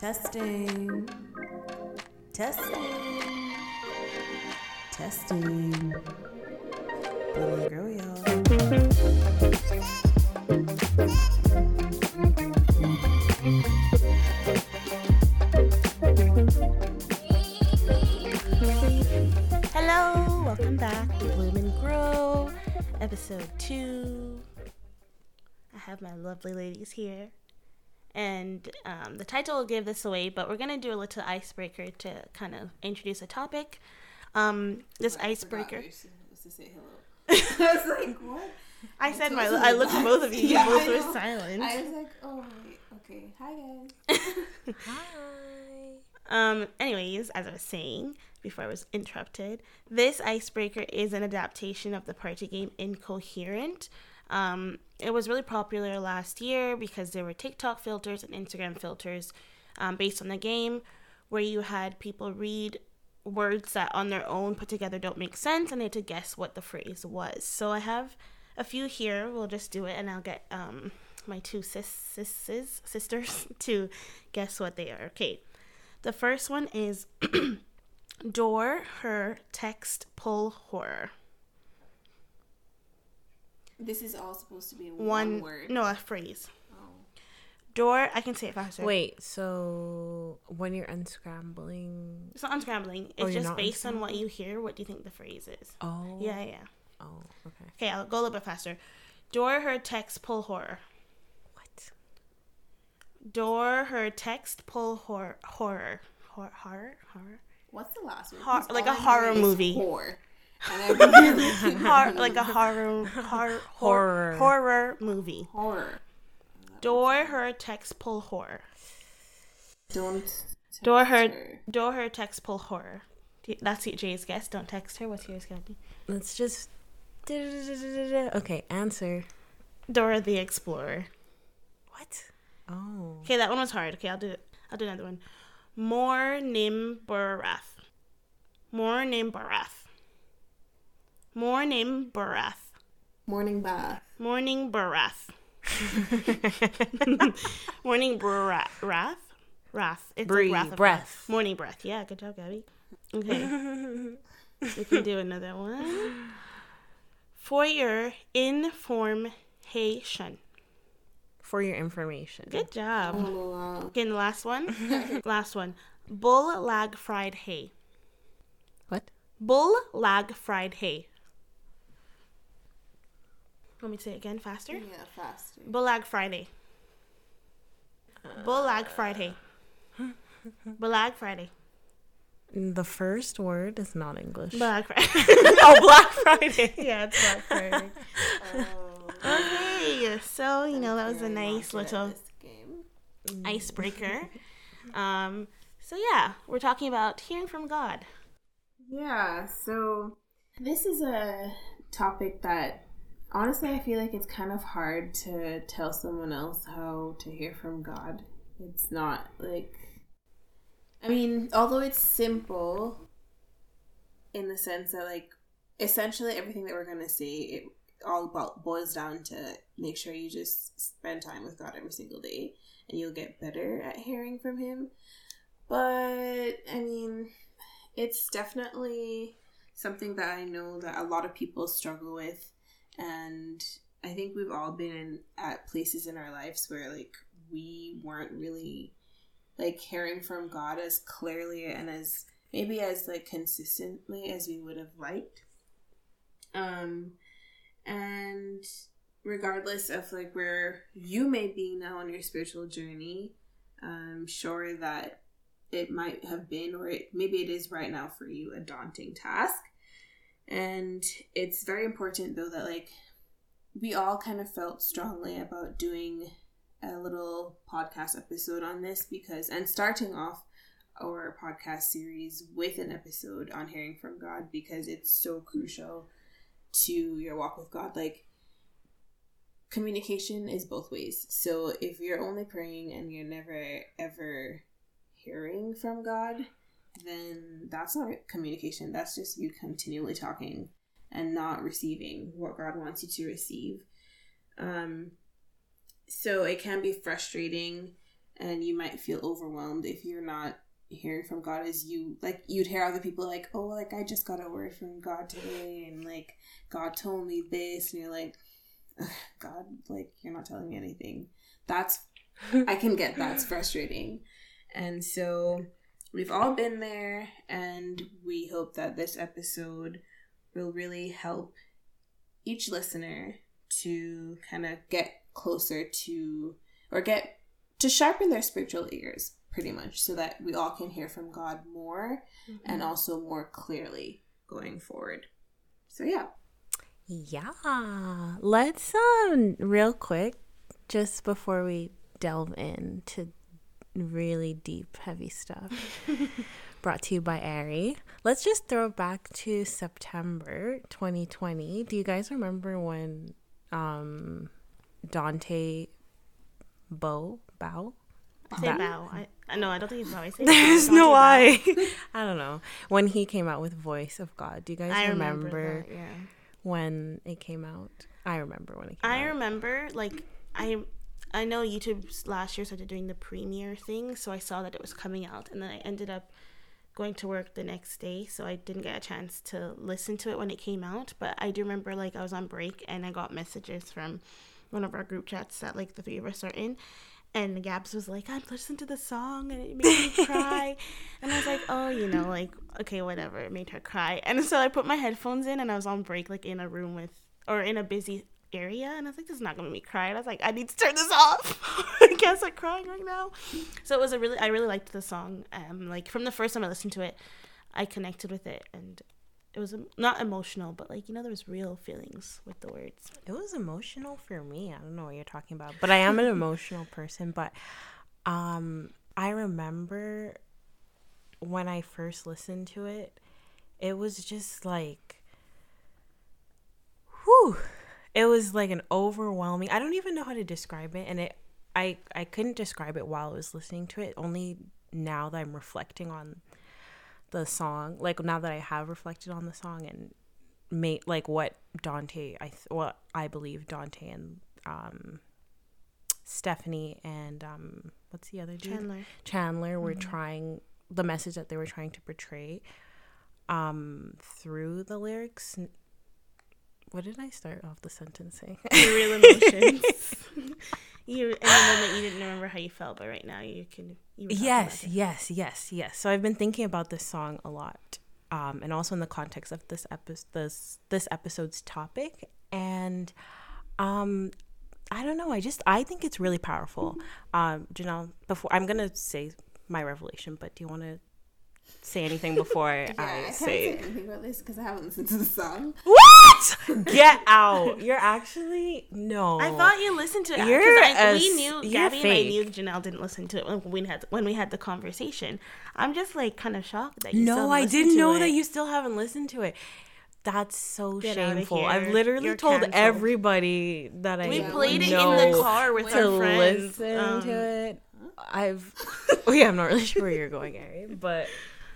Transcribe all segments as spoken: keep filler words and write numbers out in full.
Testing. Testing. Testing. Bloom and Grow, y'all. Hello, welcome back to Bloom and Grow, episode two. I have my lovely ladies here. And um, the title will give this away, but we're going to do a little icebreaker to kind of introduce a topic. Um, this oh, I icebreaker. Was to say hello. I was like, what? I, I said my. I looked at both of you. Yeah, you both were silent. I was like, oh, wait, okay. Hi, guys. Hi. Um. Anyways, as I was saying before I was interrupted, this icebreaker is an adaptation of the party game Incoherent. Um, it was really popular last year because there were TikTok filters and Instagram filters um, based on the game, where you had people read words that on their own put together don't make sense, and they had to guess what the phrase was. So I have a few here. We'll just do it, and I'll get um, my two sis, sis, sisters to guess what they are. Okay, the first one is door, her, text, pull, horror. This is all supposed to be one, one word. No, a phrase. Oh. Door, I can say it faster. Wait, so when you're unscrambling... It's not unscrambling. It's oh, just based on what you hear, what do you think the phrase is? Oh. Yeah, yeah. Oh, okay. Okay, I'll go a little bit faster. Door, her, text, pull, horror. What? Door, her, text, pull, horror. Horror. Horror? Horror? horror. What's the last one? Hor- like a horror movie. Horror. Hor- like a horror, horror, horror, horror movie. Horror. Door, her, text, pull, horror. Don't door her, her, door her, text, pull, horror. That's Jay's guess. Don't text her. What's yours gonna be? Let's just. Okay, answer. Dora the Explorer. What? Oh. Okay, that one was hard. Okay, I'll do it. I'll do another one. More nim barath. More nim barath. Morning bath. Morning bath. Morning bath. Morning breath. Wrath. Wrath. It's Breathe, like wrath of breath. Morning breath. Yeah, good job, Gabby. Okay. We can do another one. For your information. For your information. Good job. Oh, wow. Okay, and the last one. Last one. Bull lag fried hay. What? Bull lag fried hay. Want me to say it again faster? Yeah, faster. Bullag Friday. Uh, Bullag Friday. Bullag Friday. The first word is not English. Black Friday. Oh, Black Friday. Yeah, it's Black Friday. Oh. Okay, so, you know, that was a nice little icebreaker. um, so, yeah, we're talking about hearing from God. Yeah, so this is a topic that... Honestly, I feel like it's kind of hard to tell someone else how to hear from God. It's not like, I mean, although it's simple in the sense that, like, essentially everything that we're going to say, it all about boils down to make sure you just spend time with God every single day and you'll get better at hearing from Him. But, I mean, it's definitely something that I know that a lot of people struggle with. And I think we've all been in, at places in our lives where, like, we weren't really, like, hearing from God as clearly and as, maybe as, like, consistently as we would have liked. Um, and regardless of, like, where you may be now on your spiritual journey, I'm sure that it might have been, or it, maybe it is right now for you, a daunting task. And it's very important, though, that, like, we all kind of felt strongly about doing a little podcast episode on this because, and starting off our podcast series with an episode on hearing from God, because it's so crucial to your walk with God. Like, communication is both ways. So if you're only praying and you're never, ever hearing from God, then that's not communication. That's just you continually talking and not receiving what God wants you to receive. Um, so it can be frustrating and you might feel overwhelmed if you're not hearing from God as you, like, you'd hear other people like, oh, like, I just got a word from God today, and, like, God told me this, and you're like, God, like, you're not telling me anything. That's, I can get that's frustrating. And so we've all been there, and we hope that this episode will really help each listener to kind of get closer to, or get to sharpen their spiritual ears, pretty much, so that we all can hear from God more, mm-hmm. and also more clearly going forward. So yeah. Yeah. Let's, um, real quick, just before we delve into really deep, heavy stuff brought to you by Ari, let's just throw back to September twenty twenty. Do you guys remember when um Dante Bowe Bow say that, Bow I, I no I don't think he's probably saying there's Dante no I I don't know when he came out with Voice of God? Do you guys I remember, remember that, yeah. when it came out? I remember when it came I out I remember like I I know YouTube last year started doing the premiere thing, so I saw that it was coming out, and then I ended up going to work the next day, so I didn't get a chance to listen to it when it came out. But I do remember, like, I was on break, and I got messages from one of our group chats that, like, the three of us are in, and Gabs was like, I listened to the song, and it made me cry. And I was like, oh, you know, like, okay, whatever, it made her cry. And so I put my headphones in, and I was on break, like, in a room with, or in a busy area, and I was like, this is not gonna make me cry. And I was like, I need to turn this off. I guess I'm crying right now. So it was a really I really liked the song. Um like, from the first time I listened to it, I connected with it, and it was um, not emotional, but, like, you know, there was real feelings with the words. It was emotional for me. I don't know what you're talking about, but I am an emotional person. But um I remember when I first listened to it, it was just like, whew. It was like an overwhelming, I don't even know how to describe it, and it I, I couldn't describe it while I was listening to it. Only now that I'm reflecting on the song, like, now that I have reflected on the song and made, like, what Dante, I th- what I believe Dante and um, Stephanie and um, what's the other dude? Chandler. Chandler mm-hmm. were trying, the message that they were trying to portray um, through the lyrics. What did I start off the sentence saying? Your real emotions. You, in the moment, you didn't remember how you felt, but right now you can. You yes, yes, yes, yes. So I've been thinking about this song a lot, um, and also in the context of this episode, this this episode's topic. And um, I don't know. I just I think it's really powerful. Um, Janelle, before I'm gonna say my revelation, but do you want to say anything before yeah, I, I say, say anything about this because I haven't listened to the song? What? Get out! You're actually no. I thought you listened to it. You're I, a, we knew you're Gabby fake. And I knew Janelle didn't listen to it when we had when we had the conversation. I'm just like kind of shocked that you no, still I didn't to know it. That you still haven't listened to it. That's so Get shameful. I've literally you're told canceled. Everybody that I we played it in the car with our friends. Listen um, to it. I've. Oh yeah, I'm not really sure where you're going, Ari, but.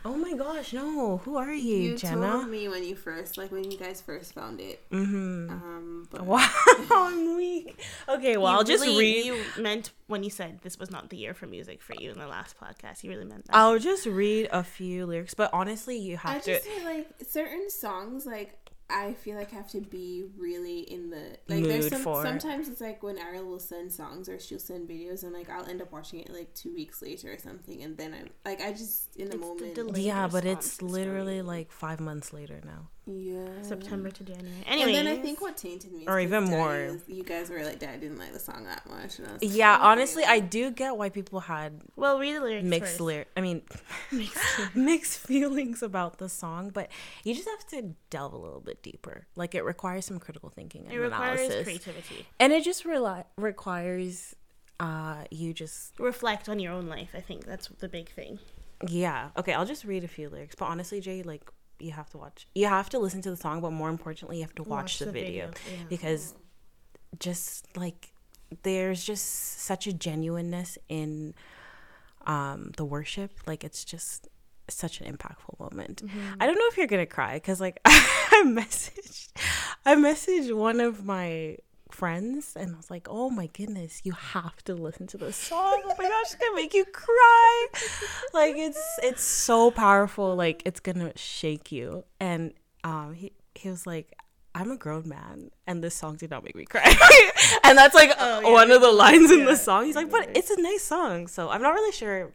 Oh my gosh, no. Who are you, you Jenna? You told me when you first, like when you guys first found it. Mm-hmm. Um, but... Wow, I'm weak. Okay, well, you I'll just really, read. You meant when you said this was not the year for music for you in the last podcast. You really meant that. I'll just read a few lyrics, but honestly, you have I to. I just feel like certain songs, like, I feel like I have to be really in the like mood there's some, for sometimes it's like when Ariel will send songs or she'll send videos and like I'll end up watching it like two weeks later or something and then I'm like I just in the it's moment the yeah but it's literally story. Like five months later now yeah September to January anyway. And then I think what tainted me or even more you guys were like Dad didn't like the song that much and I was like, yeah oh, honestly I do get why people had well read the lyrics mixed lyric I mean mixed. mixed feelings about the song but you just have to delve a little bit deeper. Like it requires some critical thinking and it requires analysis. Creativity. And it just re- requires uh you just reflect on your own life. I think that's the big thing. Yeah. Okay, I'll just read a few lyrics. But honestly, Jay, like you have to watch you have to listen to the song, but more importantly, you have to watch, watch the, the video. video. Yeah. Because just like there's just such a genuineness in um the worship. Like it's just such an impactful moment. Mm-hmm. I don't know if you're gonna cry because like I messaged I messaged one of my friends, and I was like, oh my goodness, you have to listen to this song. Oh my gosh, it's gonna make you cry. Like, it's it's so powerful. Like, it's gonna shake you. And um, he he was like, I'm a grown man, and this song did not make me cry. And that's like oh, yeah, one of the lines yeah, in the song. He's like, but it's a nice song. So I'm not really sure.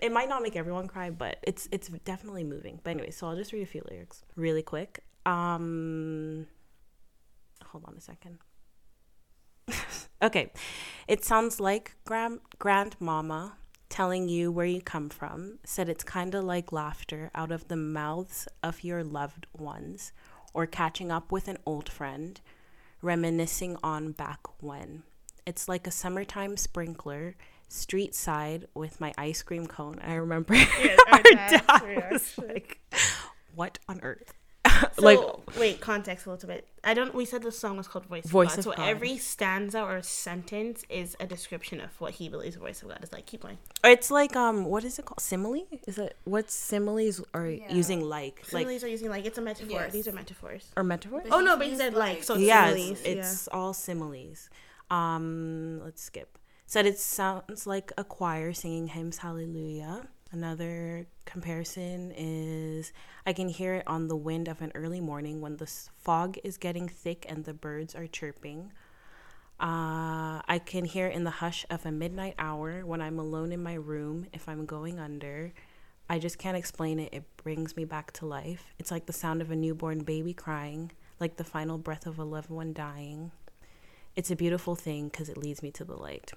It might not make everyone cry, but it's it's definitely moving. But anyway, so I'll just read a few lyrics really quick. Um, hold on a second. Okay. It sounds like grand grandmama telling you where you come from. Said it's kind of like laughter out of the mouths of your loved ones, or catching up with an old friend, reminiscing on back when. It's like a summertime sprinkler, street side with my ice cream cone. I remember yes, our, our dad, dad was like, what on earth? So, like, wait, context a little bit. I don't, we said the song was called Voice of Voice God. Of so God. Every stanza or sentence is a description of what he believes the Voice of God is like. Keep going. It's like, um, what is it called? Simile? Is it, what similes are yeah. using like? Similes like, are using like, it's a metaphor. Yes. These are metaphors. Or metaphors? But oh no, but he said like, like so it's yeah, similes. It's, it's yeah. all similes. Um, let's skip. Said it sounds like a choir singing hymns, hallelujah. Another comparison is I can hear it on the wind of an early morning when the fog is getting thick and the birds are chirping. Uh, I can hear it in the hush of a midnight hour when I'm alone in my room if I'm going under. I just can't explain it. It brings me back to life. It's like the sound of a newborn baby crying, like the final breath of a loved one dying. It's a beautiful thing because it leads me to the light.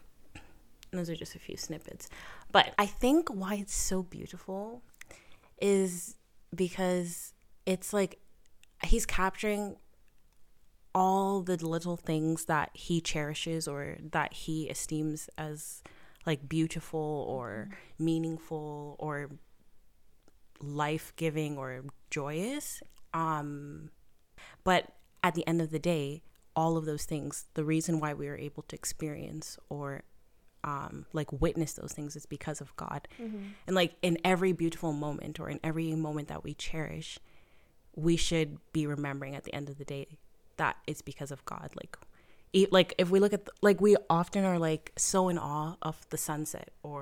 Those are just a few snippets. But I think why it's so beautiful is because it's like he's capturing all the little things that he cherishes or that he esteems as like beautiful or mm-hmm. meaningful or life-giving or joyous. Um, but at the end of the day, all of those things, the reason why we were able to experience or Um, like witness those things is because of God. Mm-hmm. And like in every beautiful moment or in every moment that we cherish, we should be remembering at the end of the day that it's because of God. Like e- like if we look at the, like we often are like so in awe of the sunset or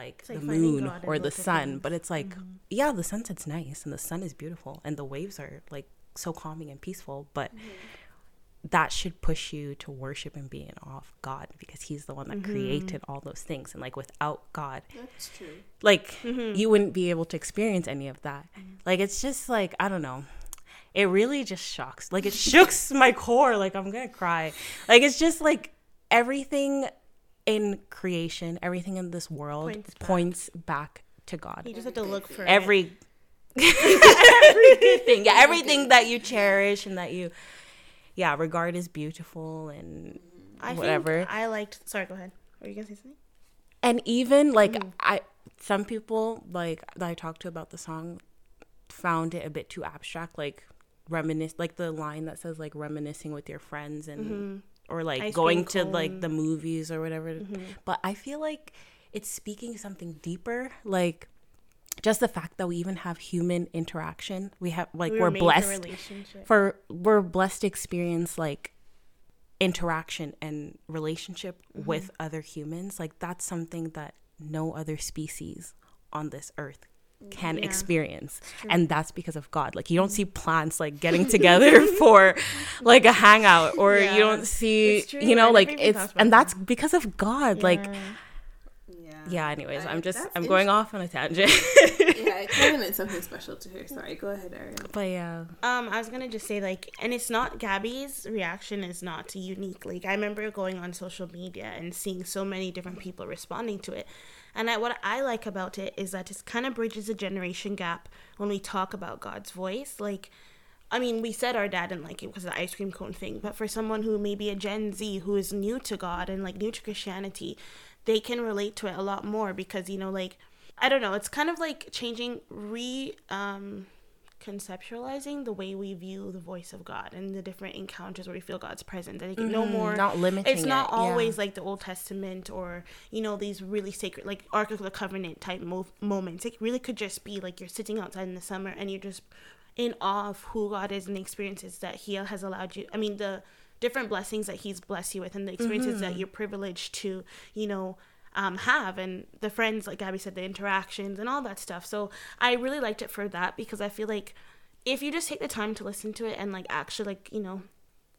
like, like the moon or the sun, but it's like mm-hmm. yeah, the sunset's nice and the sun is beautiful and the waves are like so calming and peaceful, but mm-hmm. that should push you to worship and be in awe of God because he's the one that mm-hmm. created all those things. And like without God, that's true. Like mm-hmm. you wouldn't be able to experience any of that. Mm-hmm. Like, it's just like, I don't know. It really just shocks. Like it shooks my core. Like I'm going to cry. Like it's just like everything in creation, everything in this world points back, points back to God. You just have to look for every, every good thing. Yeah. Everything that you cherish and that you, yeah, regard is beautiful and I whatever. Think I liked. Sorry, go ahead. Were you gonna say something? And even like mm. I, some people like that I talked to about the song found it a bit too abstract. Like reminisce, like the line that says like reminiscing with your friends and mm-hmm. or like ice going to cone. Like the movies or whatever. Mm-hmm. But I feel like it's speaking something deeper. Like just the fact that we even have human interaction, we have like we we're blessed for we're blessed to experience like interaction and relationship mm-hmm. with other humans. Like that's something that no other species on this earth can yeah. experience, and that's because of God. Like you don't see plants like getting together for like a hangout, or yeah. you don't see you know like it's and that. That's because of God. Yeah. Like. Yeah, anyways, I, I'm just, I'm going off on a tangent. Yeah, it kind of meant something special to her. Sorry, go ahead, Ariana. But yeah. Um, I was going to just say, like, and it's not, Gabby's reaction is not unique. Like, I remember going on social media and seeing so many different people responding to it. And I, what I like about it is that it kind of bridges a generation gap when we talk about God's voice. Like, I mean, we said our dad didn't like it because of the ice cream cone thing. But for someone who may be a Gen Z who is new to God and, like, new to Christianity, they can relate to it a lot more because, you know, like, I don't know, it's kind of like changing, re um, conceptualizing the way we view the voice of God and the different encounters where we feel God's presence. And mm-hmm. no more, not limiting it's not it. Always yeah. like the Old Testament or, you know, these really sacred, like Ark of the Covenant type mo- moments. It really could just be like you're sitting outside in the summer and you're just in awe of who God is and the experiences that he has allowed you. I mean, the different blessings that he's blessed you with and the experiences mm-hmm. that you're privileged to, you know, um, have, and the friends, like Gabby said, the interactions and all that stuff. So I really liked it for that, because I feel like if you just take the time to listen to it and like actually like, you know,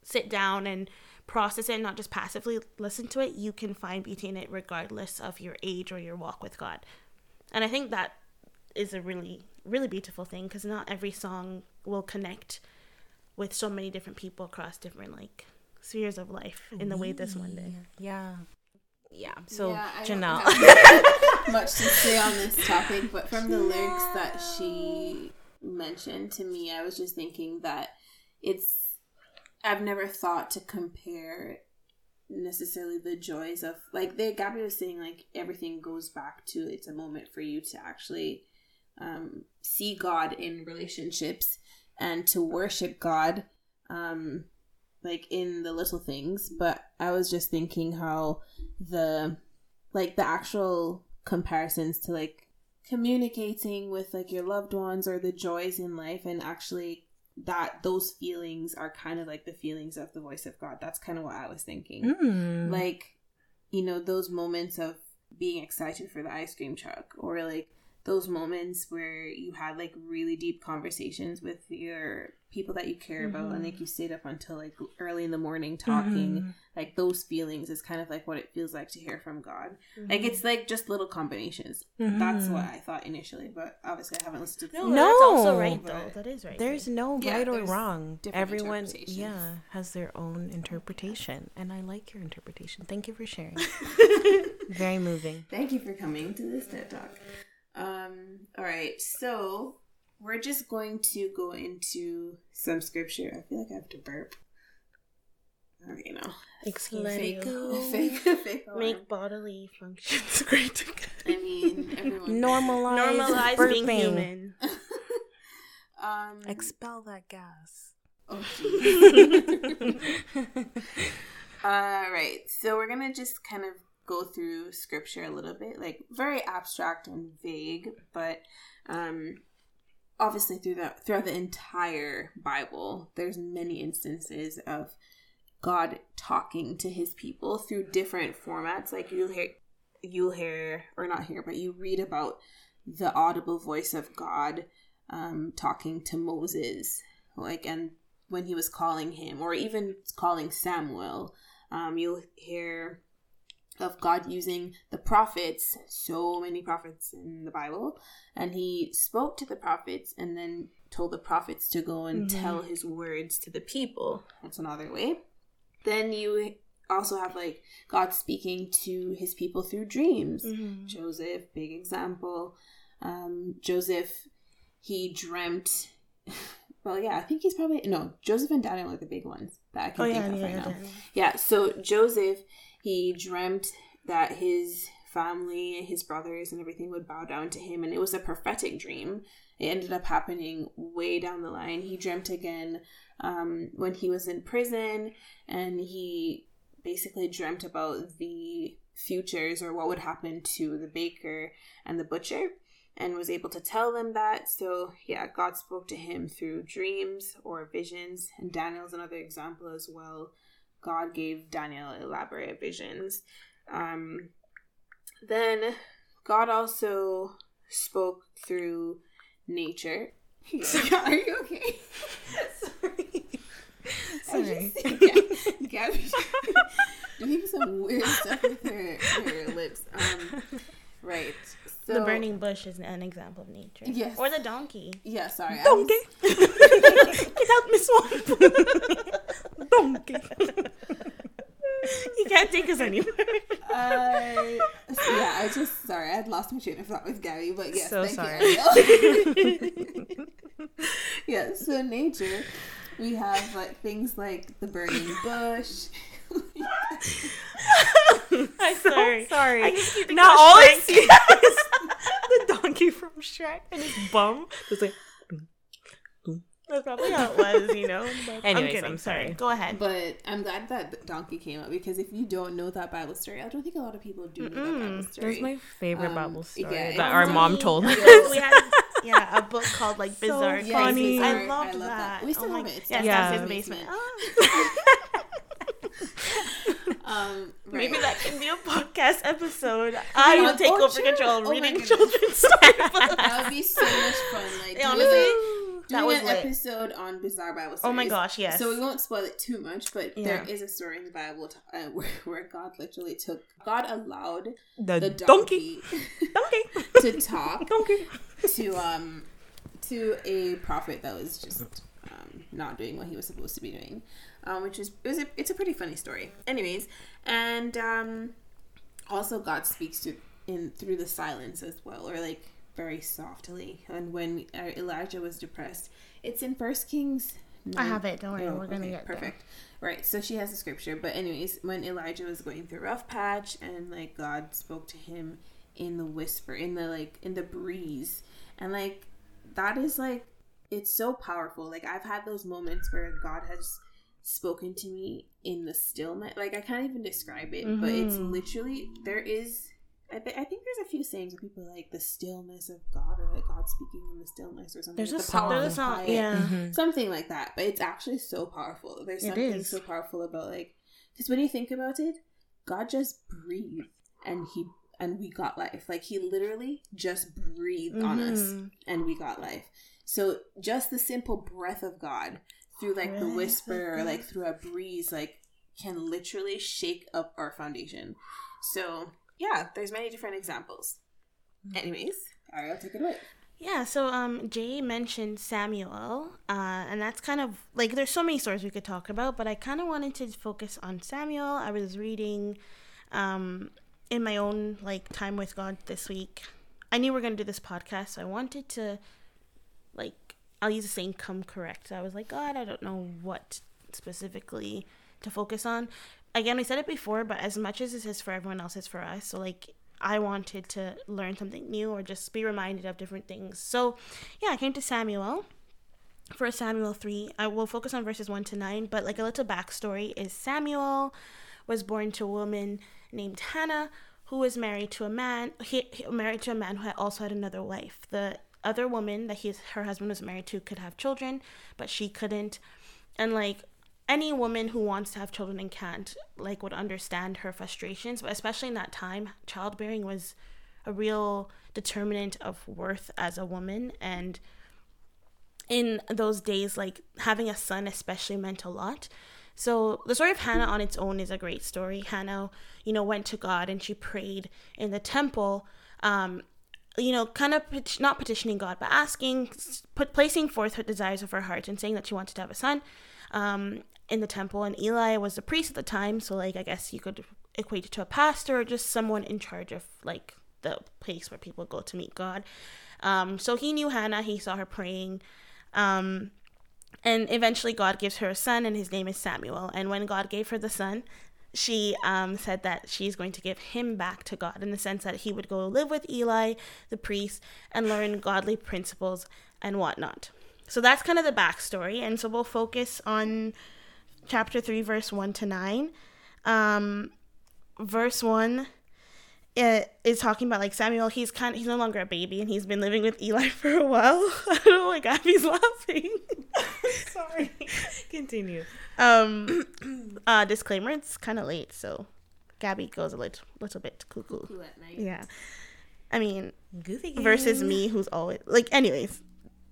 sit down and process it and not just passively listen to it, you can find beauty in it regardless of your age or your walk with God. And I think that is a really, really beautiful thing, because not every song will connect with so many different people across different like spheres of life in the way this one did. Yeah. Yeah. So yeah, Janelle. Much to say on this topic, but from the yeah. lyrics that she mentioned to me, I was just thinking that it's, I've never thought to compare necessarily the joys of, like, they, Gabby was saying, like, everything goes back to, it's a moment for you to actually um, see God in relationships and to worship God, um, like, in the little things. But I was just thinking how the, like, the actual comparisons to, like, communicating with, like, your loved ones or the joys in life, and actually that those feelings are kind of like the feelings of the voice of God. That's kind of what I was thinking. Mm. Like, you know, those moments of being excited for the ice cream truck, or like those moments where you had like really deep conversations with your people that you care mm-hmm. about, and like you stayed up until like early in the morning talking. Mm-hmm. Like those feelings is kind of like what it feels like to hear from God. Mm-hmm. Like it's like just little combinations. Mm-hmm. That's what I thought initially, but obviously I haven't listened to. No, no, that's also right though. That is right. There's no yeah, right or wrong. Everyone, yeah, has their own interpretation, and I like your interpretation. Thank you for sharing. Very moving. Thank you for coming to this TED Talk. Um. All right, so we're just going to go into some scripture. I feel like I have to burp. All right, now. Excellent. Make bodily functions great. I mean, everyone. Normalize, Normalize burping. Being human. um, Expel that gas. Oh, jeez. All right, so we're going to just kind of go through scripture a little bit, like very abstract and vague, but um, obviously through the, throughout the entire Bible, there's many instances of God talking to his people through different formats. Like you'll hear, you'll hear, or not hear, but you read about the audible voice of God um, talking to Moses, like, and when he was calling him, or even calling Samuel, um, you'll hear of God using the prophets, so many prophets in the Bible, and he spoke to the prophets and then told the prophets to go and mm-hmm. tell his words to the people. That's another way. Then you also have like God speaking to his people through dreams. Mm-hmm. Joseph, big example. Um, Joseph, he dreamt, well, yeah, I think he's probably, no, Joseph and Daniel are the big ones that I can oh, think yeah, of yeah, right yeah. now. Yeah, so Joseph, he dreamt that his family, his brothers and everything would bow down to him. And it was a prophetic dream. It ended up happening way down the line. He dreamt again um, when he was in prison, and he basically dreamt about the futures or what would happen to the baker and the butcher, and was able to tell them that. So yeah, God spoke to him through dreams or visions. And Daniel's another example as well. God gave Daniel elaborate visions. Um, then God also spoke through nature. Are you okay? Sorry. Sorry. Just, yeah, Gabby's doing some weird stuff with her, her lips. Um, right. So, the burning bush is an example of nature. Yes. Or the donkey. Yeah, sorry. Donkey. Was... Get out, Miss Swamp. Donkey. You can't take us anywhere. Uh, so yeah, I just, sorry, I'd lost my train of thought with Gabby, but yes, so thank sorry. you. Yeah, so nature, we have like things like the burning bush. I'm so sorry. sorry. I just keep not all I see is the donkey from Shrek and his bum. It's like that's probably how it was, you know. But anyways, I'm, kidding, I'm sorry. sorry. Go ahead. But I'm glad that the donkey came up, because if you don't know that Bible story, I don't think a lot of people do know Mm-mm. that Bible story. That's my favorite um, Bible story yeah, that our mom told yeah, us. We had yeah a book called like so Bizarre. Funny. I, I love that. that. We still oh have my, it. It's yeah, yeah. It's in the basement. Oh. Um, right. Maybe that can be a podcast episode. I will take over control reading children's stories. That would be so much fun. Like, yeah, honestly, doing that was an lit. episode on bizarre Bible stories. Oh my gosh, yes. So we won't spoil it too much, but yeah. there is a story in the Bible t- uh, where, where God literally took, God allowed the, the donkey, donkey. to talk donkey. to um to a prophet that was just um, not doing what he was supposed to be doing. Um, which is it was a, it's a pretty funny story, anyways, and um, also God speaks to in through the silence as well, or like very softly. And when uh, Elijah was depressed, it's in First Kings. No, I have it. Don't worry, no, we're okay, gonna get perfect. There. Right, so she has the scripture, but anyways, when Elijah was going through a rough patch, and like God spoke to him in the whisper, in the like in the breeze, and like that is like it's so powerful. Like I've had those moments where God has spoken to me in the stillness. Like I can't even describe it, mm-hmm. but it's literally there is I, th- I think there's a few sayings where people are like the stillness of God, or like God speaking in the stillness or something. There's like a the song, there's a song, yeah, mm-hmm. something like that. But it's actually so powerful. There's something so powerful about like because when you think about it, God just breathed and he and we got life. Like he literally just breathed mm-hmm. on us and we got life. So just the simple breath of God through like the whisper or like through a breeze like can literally shake up our foundation. So yeah, there's many different examples. Anyways, Ariel, take it away. Yeah, so um Jay mentioned Samuel, uh and that's kind of like there's so many stories we could talk about, but I kind of wanted to focus on Samuel. I was reading um in my own like time with God this week. I knew we we're going to do this podcast, so I wanted to like I'll use the saying come correct. So I was like, God, I don't know what specifically to focus on. Again, we said it before, but as much as this is for everyone else, it's for us. So like I wanted to learn something new or just be reminded of different things. So yeah, I came to Samuel. First Samuel three. I will focus on verses one to nine, but like a little backstory is Samuel was born to a woman named Hannah who was married to a man he, he married to a man who had also had another wife. The other woman that his her husband was married to could have children, but she couldn't. And like any woman who wants to have children and can't like would understand her frustrations, but especially in that time, childbearing was a real determinant of worth as a woman. And in those days, like having a son especially meant a lot. So the story of Hannah on its own is a great story. Hannah, you know, went to God and she prayed in the temple, um you know, kind of pet- not petitioning God, but asking, put, placing forth her desires of her heart and saying that she wanted to have a son um, in the temple. And Eli was the priest at the time. So, like, I guess you could equate it to a pastor or just someone in charge of, like, the place where people go to meet God. Um, so he knew Hannah. He saw her praying. Um, and eventually God gives her a son, and his name is Samuel. And when God gave her the son, she um, said that she's going to give him back to God in the sense that he would go live with Eli, the priest, and learn godly principles and whatnot. So that's kind of the backstory. And so we'll focus on chapter three, verse one to nine. Um, verse one it is talking about like Samuel, he's kind of, he's no longer a baby and he's been living with Eli for a while. I don't know why Gabby's laughing. Sorry. Continue. Um, uh, disclaimer, it's kind of late, so Gabby goes a little, little bit cuckoo. Cuckoo at night. Yeah. I mean, Goofy game. Versus me who's always, like anyways,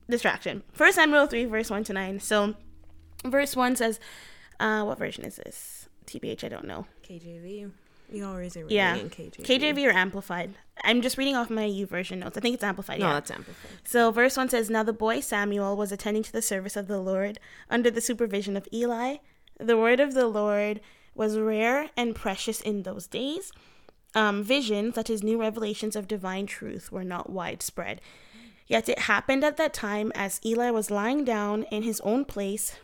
distraction. First Samuel three, verse one to nine. So verse one says, uh, what version is this? T B H, I don't know. K J V. You always are reading yeah. K J V. K J V or Amplified. I'm just reading off my YouVersion notes. I think it's Amplified. No, yeah. it's Amplified. So verse one says, Now the boy Samuel was attending to the service of the Lord under the supervision of Eli. The word of the Lord was rare and precious in those days. Um, visions, such as new revelations of divine truth, were not widespread. Yet it happened at that time as Eli was lying down in his own place.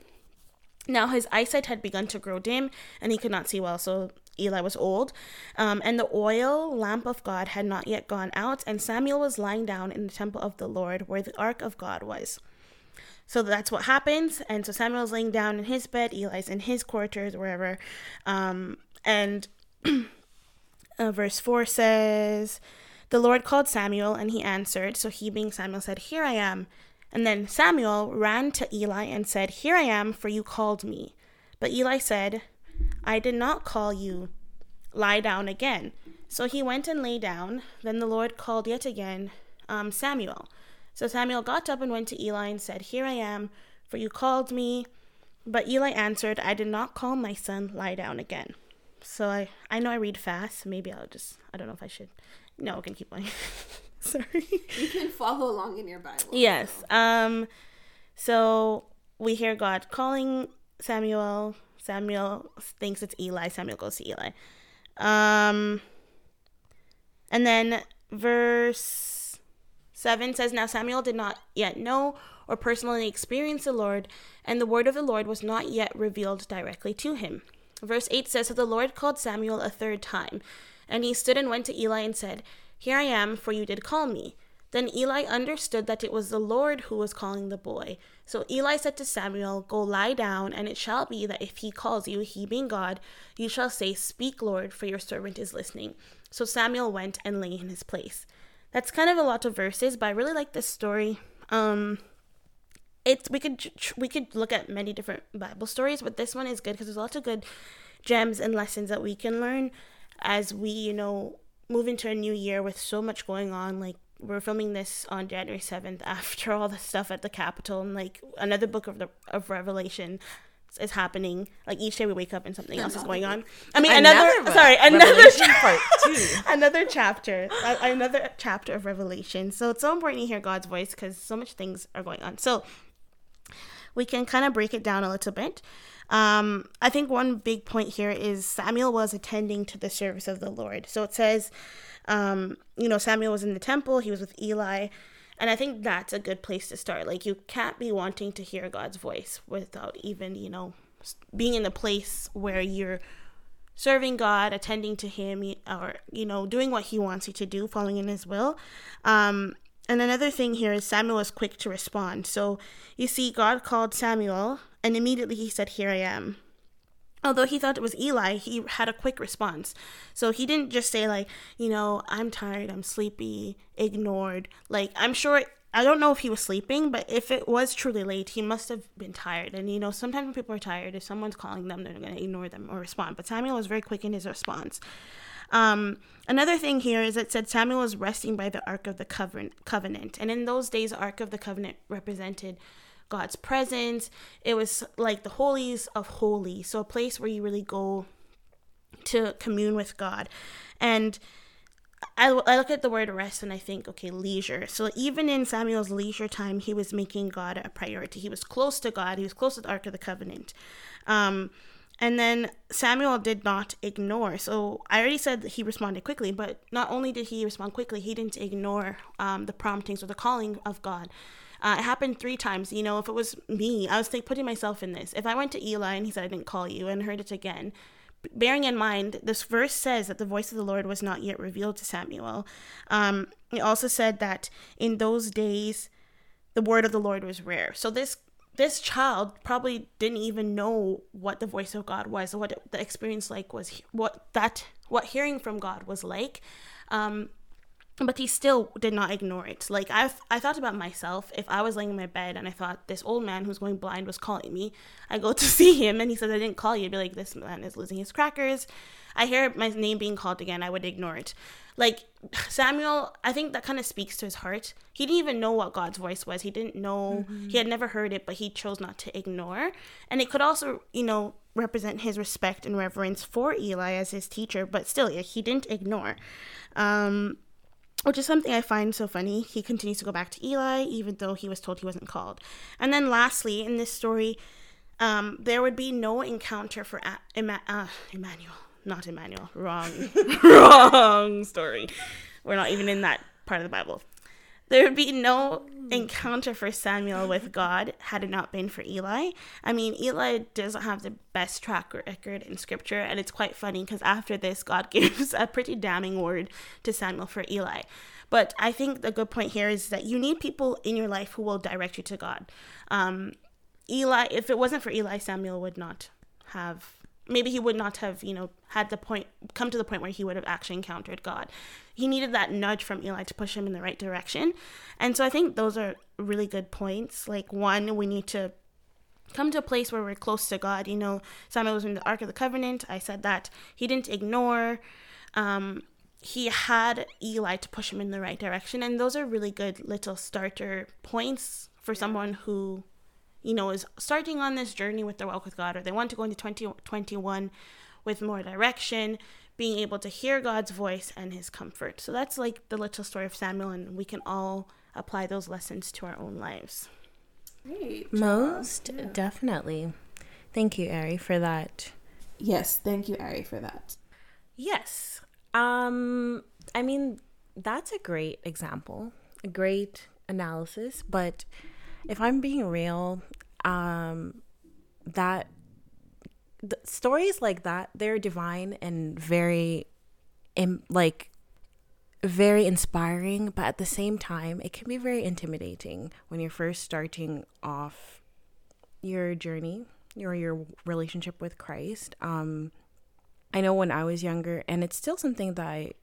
Now his eyesight had begun to grow dim and he could not see well, so Eli was old, um, and the oil lamp of God had not yet gone out, and Samuel was lying down in the temple of the Lord where the ark of God was. So that's what happens, and so Samuel's laying down in his bed, Eli's in his quarters, wherever, um, and uh, verse four says, The Lord called Samuel, and he answered, so he being Samuel said, Here I am. And then Samuel ran to Eli and said, Here I am, for you called me. But Eli said, I did not call you. Lie down again. So he went and lay down. Then the Lord called yet again um, Samuel. So Samuel got up and went to Eli and said, Here I am, for you called me. But Eli answered, I did not call, my son. Lie down again. So I, I know I read fast. Maybe I'll just, I don't know if I should. No, I can keep going. Sorry. You can follow along in your Bible. Yes. So. Um. So we hear God calling Samuel. Samuel thinks it's Eli. Samuel goes to Eli. Um, and then verse seven says, Now Samuel did not yet know or personally experience the Lord, and the word of the Lord was not yet revealed directly to him. Verse eight says, So the Lord called Samuel a third time, and he stood and went to Eli and said, Here I am, for you did call me. Then Eli understood that it was the Lord who was calling the boy. So Eli said to Samuel, Go lie down, and it shall be that if he calls you, he being God, you shall say, Speak, Lord, for your servant is listening. So Samuel went and lay in his place. That's kind of a lot of verses, but I really like this story. Um, it's we could we could look at many different Bible stories, but this one is good because there's lots of good gems and lessons that we can learn as we, you know, move into a new year with so much going on, like, we're filming this on January seventh after all the stuff at the Capitol, and like another book of the of Revelation is happening. Like each day we wake up and something else is going on. I mean, another, another sorry, another cha- part two, another chapter, uh, another chapter of Revelation. So it's so important to hear God's voice because so much things are going on. So we can kind of break it down a little bit. Um, I think one big point here is Samuel was attending to the service of the Lord. So it says, um, you know, Samuel was in the temple, he was with Eli. And I think that's a good place to start. Like, you can't be wanting to hear God's voice without even, you know, being in a place where you're serving God, attending to him, or, you know, doing what he wants you to do, following in his will. Um, and another thing here is Samuel was quick to respond. So you see, God called Samuel, and immediately he said, Here I am. Although he thought it was Eli, he had a quick response. So he didn't just say, like, you know, I'm tired, I'm sleepy, ignored. Like, I'm sure, I don't know if he was sleeping, but if it was truly late, he must have been tired. And, you know, sometimes when people are tired, if someone's calling them, they're going to ignore them or respond. But Samuel was very quick in his response. Um, another thing here is it said Samuel was resting by the Ark of the Covenant. And in those days, the Ark of the Covenant represented God's presence. It was like the holies of holies, so a place where you really go to commune with God. And I, I look at the word rest and I think, okay, leisure. So even in Samuel's leisure time, he was making God a priority. He was close to God. He was close to the Ark of the Covenant. Um, and then Samuel did not ignore. So I already said that he responded quickly, but not only did he respond quickly, he didn't ignore um, the promptings or the calling of God. Uh, it happened three times. You know, if it was me, I was think, putting myself in this. If I went to Eli and he said, I didn't call you, and heard it again, bearing in mind, this verse says that the voice of the Lord was not yet revealed to Samuel. Um, it also said that in those days, the word of the Lord was rare. So this this child probably didn't even know what the voice of God was, or what the experience like was, what that what hearing from God was like. Um But he still did not ignore it. Like, I I thought about myself. If I was laying in my bed and I thought this old man who's going blind was calling me, I go to see him and he says, I didn't call you. I'd be like, this man is losing his crackers. I hear my name being called again. I would ignore it. Like, Samuel, I think that kind of speaks to his heart. He didn't even know what God's voice was. He didn't know. Mm-hmm. He had never heard it, but he chose not to ignore. And it could also, you know, represent his respect and reverence for Eli as his teacher. But still, he didn't ignore. Um... Which is something I find so funny. He continues to go back to Eli, even though he was told he wasn't called. And then lastly, in this story, um, there would be no encounter for a- Ima- uh, Emmanuel. Not Emmanuel. Wrong. Wrong story. We're not even in that part of the Bible. There would be no encounter for Samuel with God had it not been for Eli. I mean, Eli doesn't have the best track record in scripture, and it's quite funny because after this, God gives a pretty damning word to Samuel for Eli. But I think the good point here is that you need people in your life who will direct you to God. Um, Eli, if it wasn't for Eli, Samuel would not have... Maybe he would not have, you know, had the point, come to the point where he would have actually encountered God. He needed that nudge from Eli to push him in the right direction. And so I think those are really good points. Like, one, we need to come to a place where we're close to God. You know, Samuel was in the Ark of the Covenant. I said that he didn't ignore. Um, he had Eli to push him in the right direction. And those are really good little starter points for yeah. someone who, you know, is starting on this journey with their walk with God, or they want to go into twenty twenty-one with more direction, being able to hear God's voice and his comfort. So that's like the little story of Samuel, and we can all apply those lessons to our own lives. Great. Most yeah. definitely. Thank you, Ari, for that. Yes, thank you, Ari, for that. Yes. Um, I mean, that's a great example, a great analysis, but if I'm being real, um, that th- stories like that, they're divine and very, Im- like, very inspiring. But at the same time, it can be very intimidating when you're first starting off your journey or your relationship with Christ. Um, I know when I was younger, and it's still something that I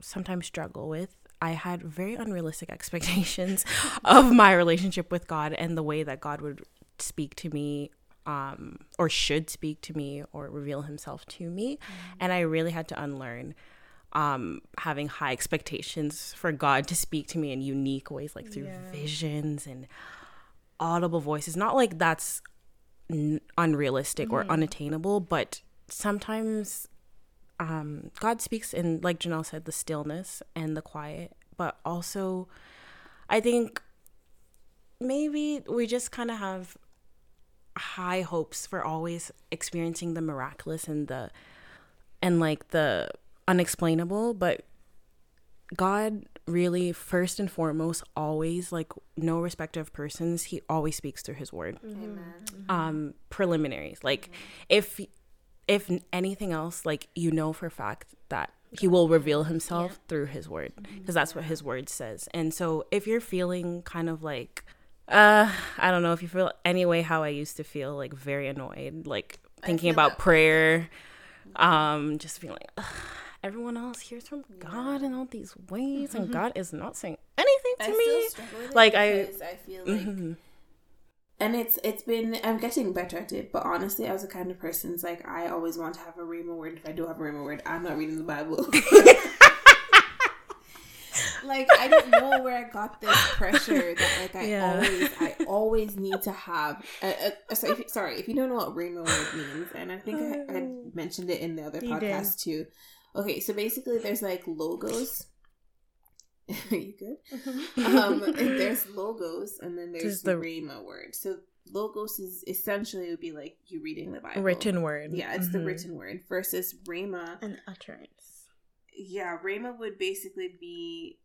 sometimes struggle with, I had very unrealistic expectations of my relationship with God and the way that God would speak to me, um, or should speak to me or reveal himself to me. Mm-hmm. And I really had to unlearn um, having high expectations for God to speak to me in unique ways, like through yeah. visions and audible voices. Not like that's n- unrealistic mm-hmm. or unattainable, but sometimes um God speaks in, like Janelle said, the stillness and the quiet. But also I think maybe we just kind of have high hopes for always experiencing the miraculous and the and like the unexplainable, but God really first and foremost, always, like no respect of persons, he always speaks through his word. Amen. um preliminaries, like mm-hmm. if If anything else, like, you know for a fact that he will reveal himself yeah. through his word, because that's what his word says. And so if you're feeling kind of like, uh, I don't know, if you feel any way how I used to feel, like very annoyed, like thinking about that. prayer, um, just feeling like, ugh, everyone else hears from God in all these ways, mm-hmm. and God is not saying anything to I me. Still struggle with like it I, I feel like. Mm-hmm. And it's it's been, I'm getting better at it, but honestly, I was the kind of person, it's like, I always want to have a rhema word. If I do have a rhema word, I'm not reading the Bible. Like, I don't know where I got this pressure that, like, I yeah. always, I always need to have, a, a, so if, sorry, if you don't know what rhema word means, and I think I, I mentioned it in the other you podcast did. too. Okay, so basically there's, like, logos. Are you good? Mm-hmm. Um, there's logos, and then there's the rhema word. So logos is essentially, it would be like you reading the Bible. Written word. Yeah, it's mm-hmm. the written word versus rhema. An utterance. Yeah, rhema would basically be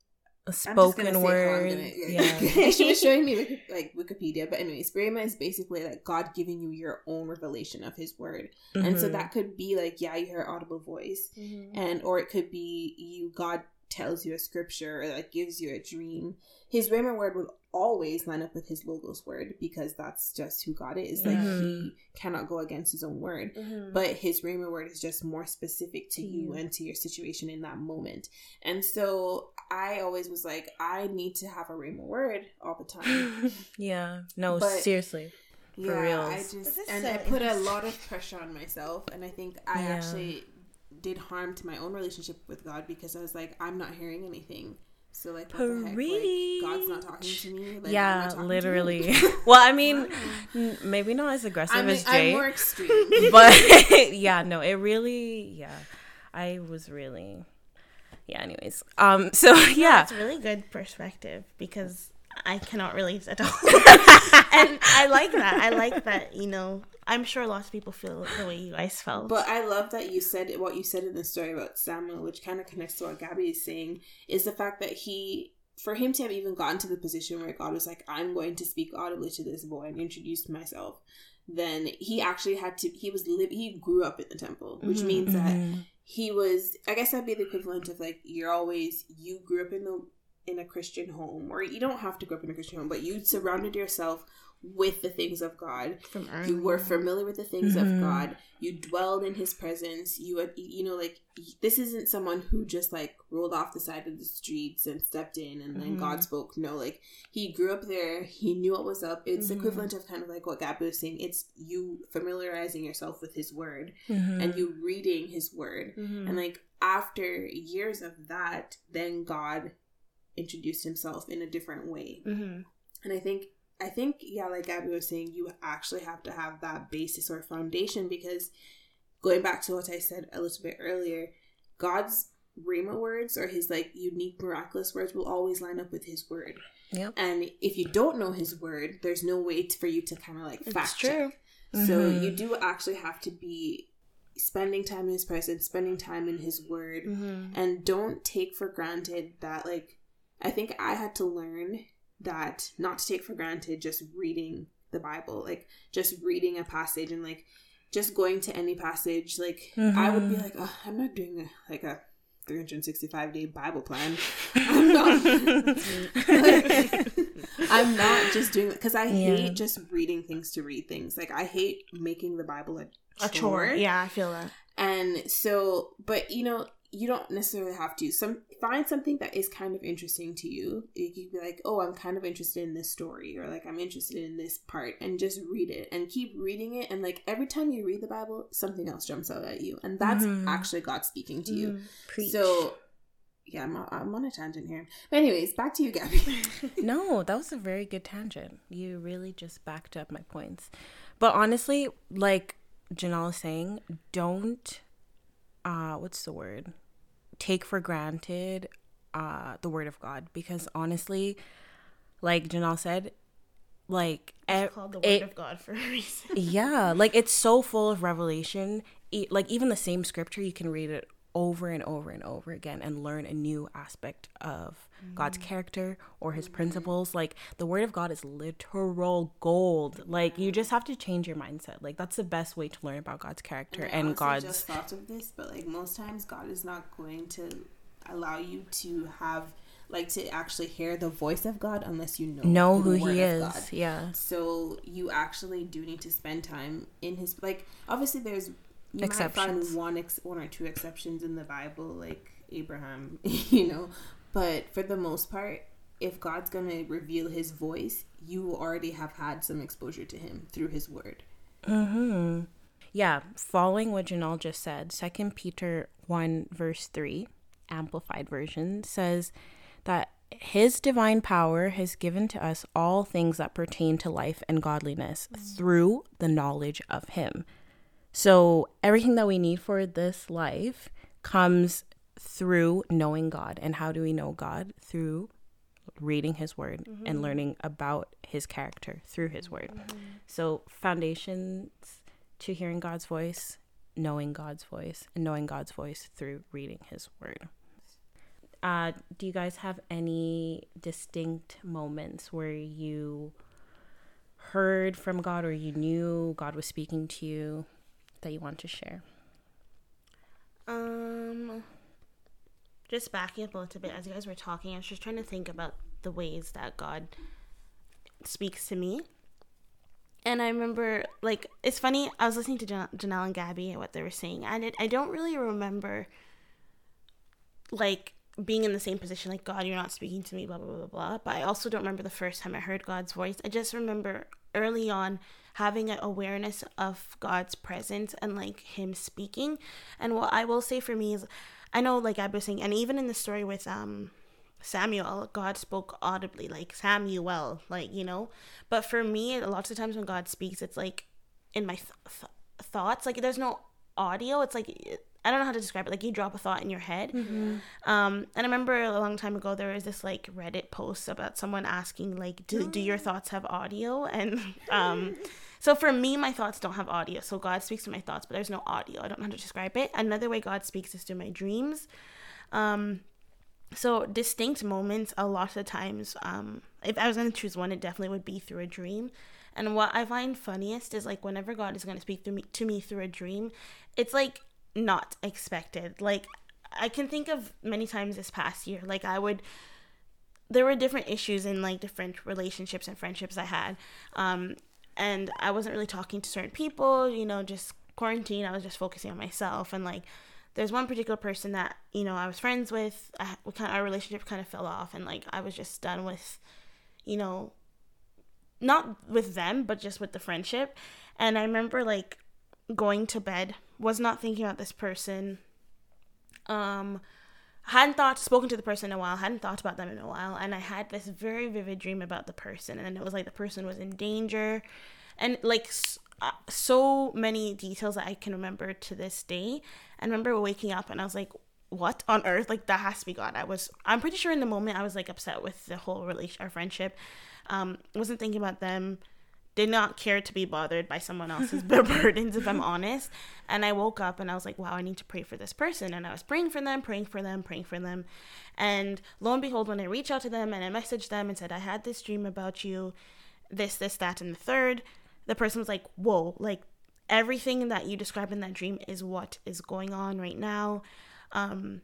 a spoken word. Yeah. Yeah. She was showing me like Wikipedia, but anyways, rhema is basically like God giving you your own revelation of his word. Mm-hmm. And so that could be like, yeah, you hear audible voice, mm-hmm. and or it could be you God tells you a scripture, or like gives you a dream. His rhema word will always line up with his logos word, because that's just who God is. Yeah. Like he cannot go against his own word, mm-hmm. but his rhema word is just more specific to mm-hmm. you and to your situation in that moment. And so I always was like, I need to have a rhema word all the time. yeah, no, but seriously, for yeah, real. I just and so I put a lot of pressure on myself, and I think I yeah. actually did harm to my own relationship with God, because I was like, I'm not hearing anything, so like, what the heck? Like, God's not talking to me. Like, yeah, talking literally. To me. Well, I mean, wow. maybe not as aggressive I mean, as Jay. I'm more extreme, but yeah, no, it really, yeah, I was really, yeah. Anyways, um, so yeah, it's really good perspective, because I cannot relate at all, and I like that. I like that. You know. I'm sure lots of people feel the way you guys felt. But I love that you said what you said in the story about Samuel, which kind of connects to what Gabby is saying, is the fact that he, for him to have even gotten to the position where God was like, I'm going to speak audibly to this boy and introduce myself, then he actually had to, he was, li- he grew up in the temple, which mm-hmm. means that he was, I guess that'd be the equivalent of like, you're always, you grew up in the in a Christian home, or you don't have to grow up in a Christian home, but you surrounded yourself with the things of God. From early. You were familiar with the things mm-hmm. of God. You dwelled in his presence. You had, you know, like, this isn't someone who just, like, rolled off the side of the streets and stepped in and mm-hmm. then God spoke. No, like, he grew up there. He knew what was up. It's mm-hmm. equivalent of kind of like what Gabby was saying. It's you familiarizing yourself with his word mm-hmm. and you reading his word. Mm-hmm. And, like, after years of that, then God introduced himself in a different way. Mm-hmm. And I think... I think, yeah, like Gabby was saying, you actually have to have that basis or foundation, because going back to what I said a little bit earlier, God's rhema words or his, like, unique miraculous words will always line up with his word. Yep. And if you don't know his word, there's no way to, for you to kind of, like, fact it's true. Check. Mm-hmm. So you do actually have to be spending time in his presence, spending time in his word, mm-hmm. and don't take for granted that, like, I think I had to learn that not to take for granted just reading the Bible, like just reading a passage and like just going to any passage. Like mm-hmm. I would be like, oh, I'm not doing a, like a three hundred sixty-five day Bible plan. I'm not, like, I'm not just doing, because I yeah. hate just reading things to read things. Like I hate making the Bible a chore. A chore. Yeah, I feel that. And so, but you know, you don't necessarily have to. Some find something that is kind of interesting to you. You could be like, oh, I'm kind of interested in this story, or like I'm interested in this part, and just read it and keep reading it. And like every time you read the Bible, something else jumps out at you, and that's mm-hmm. actually God speaking to you. Mm, so yeah, I'm, I'm on a tangent here, but anyways, back to you, Gabby. No, that was a very good tangent. You really just backed up my points. But honestly, like Janelle was saying, don't uh what's the word take for granted uh the word of God, because honestly, like Janelle said, like it's e- called the word it, of God for a reason. Yeah, like it's so full of revelation. E- like even the same scripture, you can read it over and over and over again and learn a new aspect of mm. God's character or his mm. principles. Like the word of God is literal gold. Like yeah. you just have to change your mindset. Like that's the best way to learn about God's character and, and God's just thought of this, but like most times God is not going to allow you to have like to actually hear the voice of God unless you know, know who he is. Yeah, so you actually do need to spend time in his, like obviously there's You exceptions. might find one, ex- one or two exceptions in the Bible, like Abraham, you know. But for the most part, if God's going to reveal his voice, you already have had some exposure to him through his word. Mm-hmm. Yeah, following what Janelle just said, Second Peter one, verse three, Amplified Version, says that his divine power has given to us all things that pertain to life and godliness mm-hmm. through the knowledge of him. So everything that we need for this life comes through knowing God. And how do we know God? Through reading his word mm-hmm. and learning about his character through his word. Mm-hmm. So foundations to hearing God's voice, knowing God's voice, and knowing God's voice through reading his word. Uh, do you guys have any distinct moments where you heard from God or you knew God was speaking to you that you want to share? Um, just backing up a little bit, as you guys were talking, I was just trying to think about the ways that God speaks to me. And I remember, like, it's funny, I was listening to Jan- Janelle and Gabby and what they were saying, and it, I don't really remember, like, being in the same position, like, God, you're not speaking to me, blah, blah, blah, blah, blah. But I also don't remember the first time I heard God's voice. I just remember early on having an awareness of God's presence and, like, him speaking. And what I will say for me is, I know, like I was saying, and even in the story with um Samuel, God spoke audibly, like, Samuel, like, you know. But for me, a lot of times when God speaks, it's, like, in my th- th- thoughts. Like, there's no audio. It's, like... It, I don't know how to describe it. Like, you drop a thought in your head. Mm-hmm. Um, and I remember a long time ago, there was this, like, Reddit post about someone asking, like, do, do your thoughts have audio? And um, so for me, my thoughts don't have audio. So God speaks to my thoughts, but there's no audio. I don't know how to describe it. Another way God speaks is through my dreams. Um, so distinct moments, a lot of the times, um, if I was going to choose one, it definitely would be through a dream. And what I find funniest is, like, whenever God is going to speak through me, to me through a dream, it's, like, not expected. Like, I can think of many times this past year, like I would there were different issues in, like, different relationships and friendships I had. Um, and I wasn't really talking to certain people, you know, just quarantine. I was just focusing on myself. And, like, there's one particular person that, you know, I was friends with. I, we kind of, our relationship kind of fell off. And, like, I was just done with, you know, not with them, but just with the friendship. And I remember, like, going to bed, was not thinking about this person. Um, hadn't thought, spoken to the person in a while, hadn't thought about them in a while. And I had this very vivid dream about the person. And it was like the person was in danger. And, like, so many details that I can remember to this day. I remember waking up and I was like, what on earth? Like, that has to be God. I was, I'm pretty sure in the moment I was, like, upset with the whole relation, our friendship. Um, wasn't thinking about them. Did not care to be bothered by someone else's burdens, if I'm honest. And I woke up and I was like, wow, I need to pray for this person. And I was praying for them, praying for them, praying for them. And lo and behold, when I reached out to them and I messaged them and said, I had this dream about you, this, this, that, and the third, the person was like, whoa, like, everything that you described in that dream is what is going on right now. Um,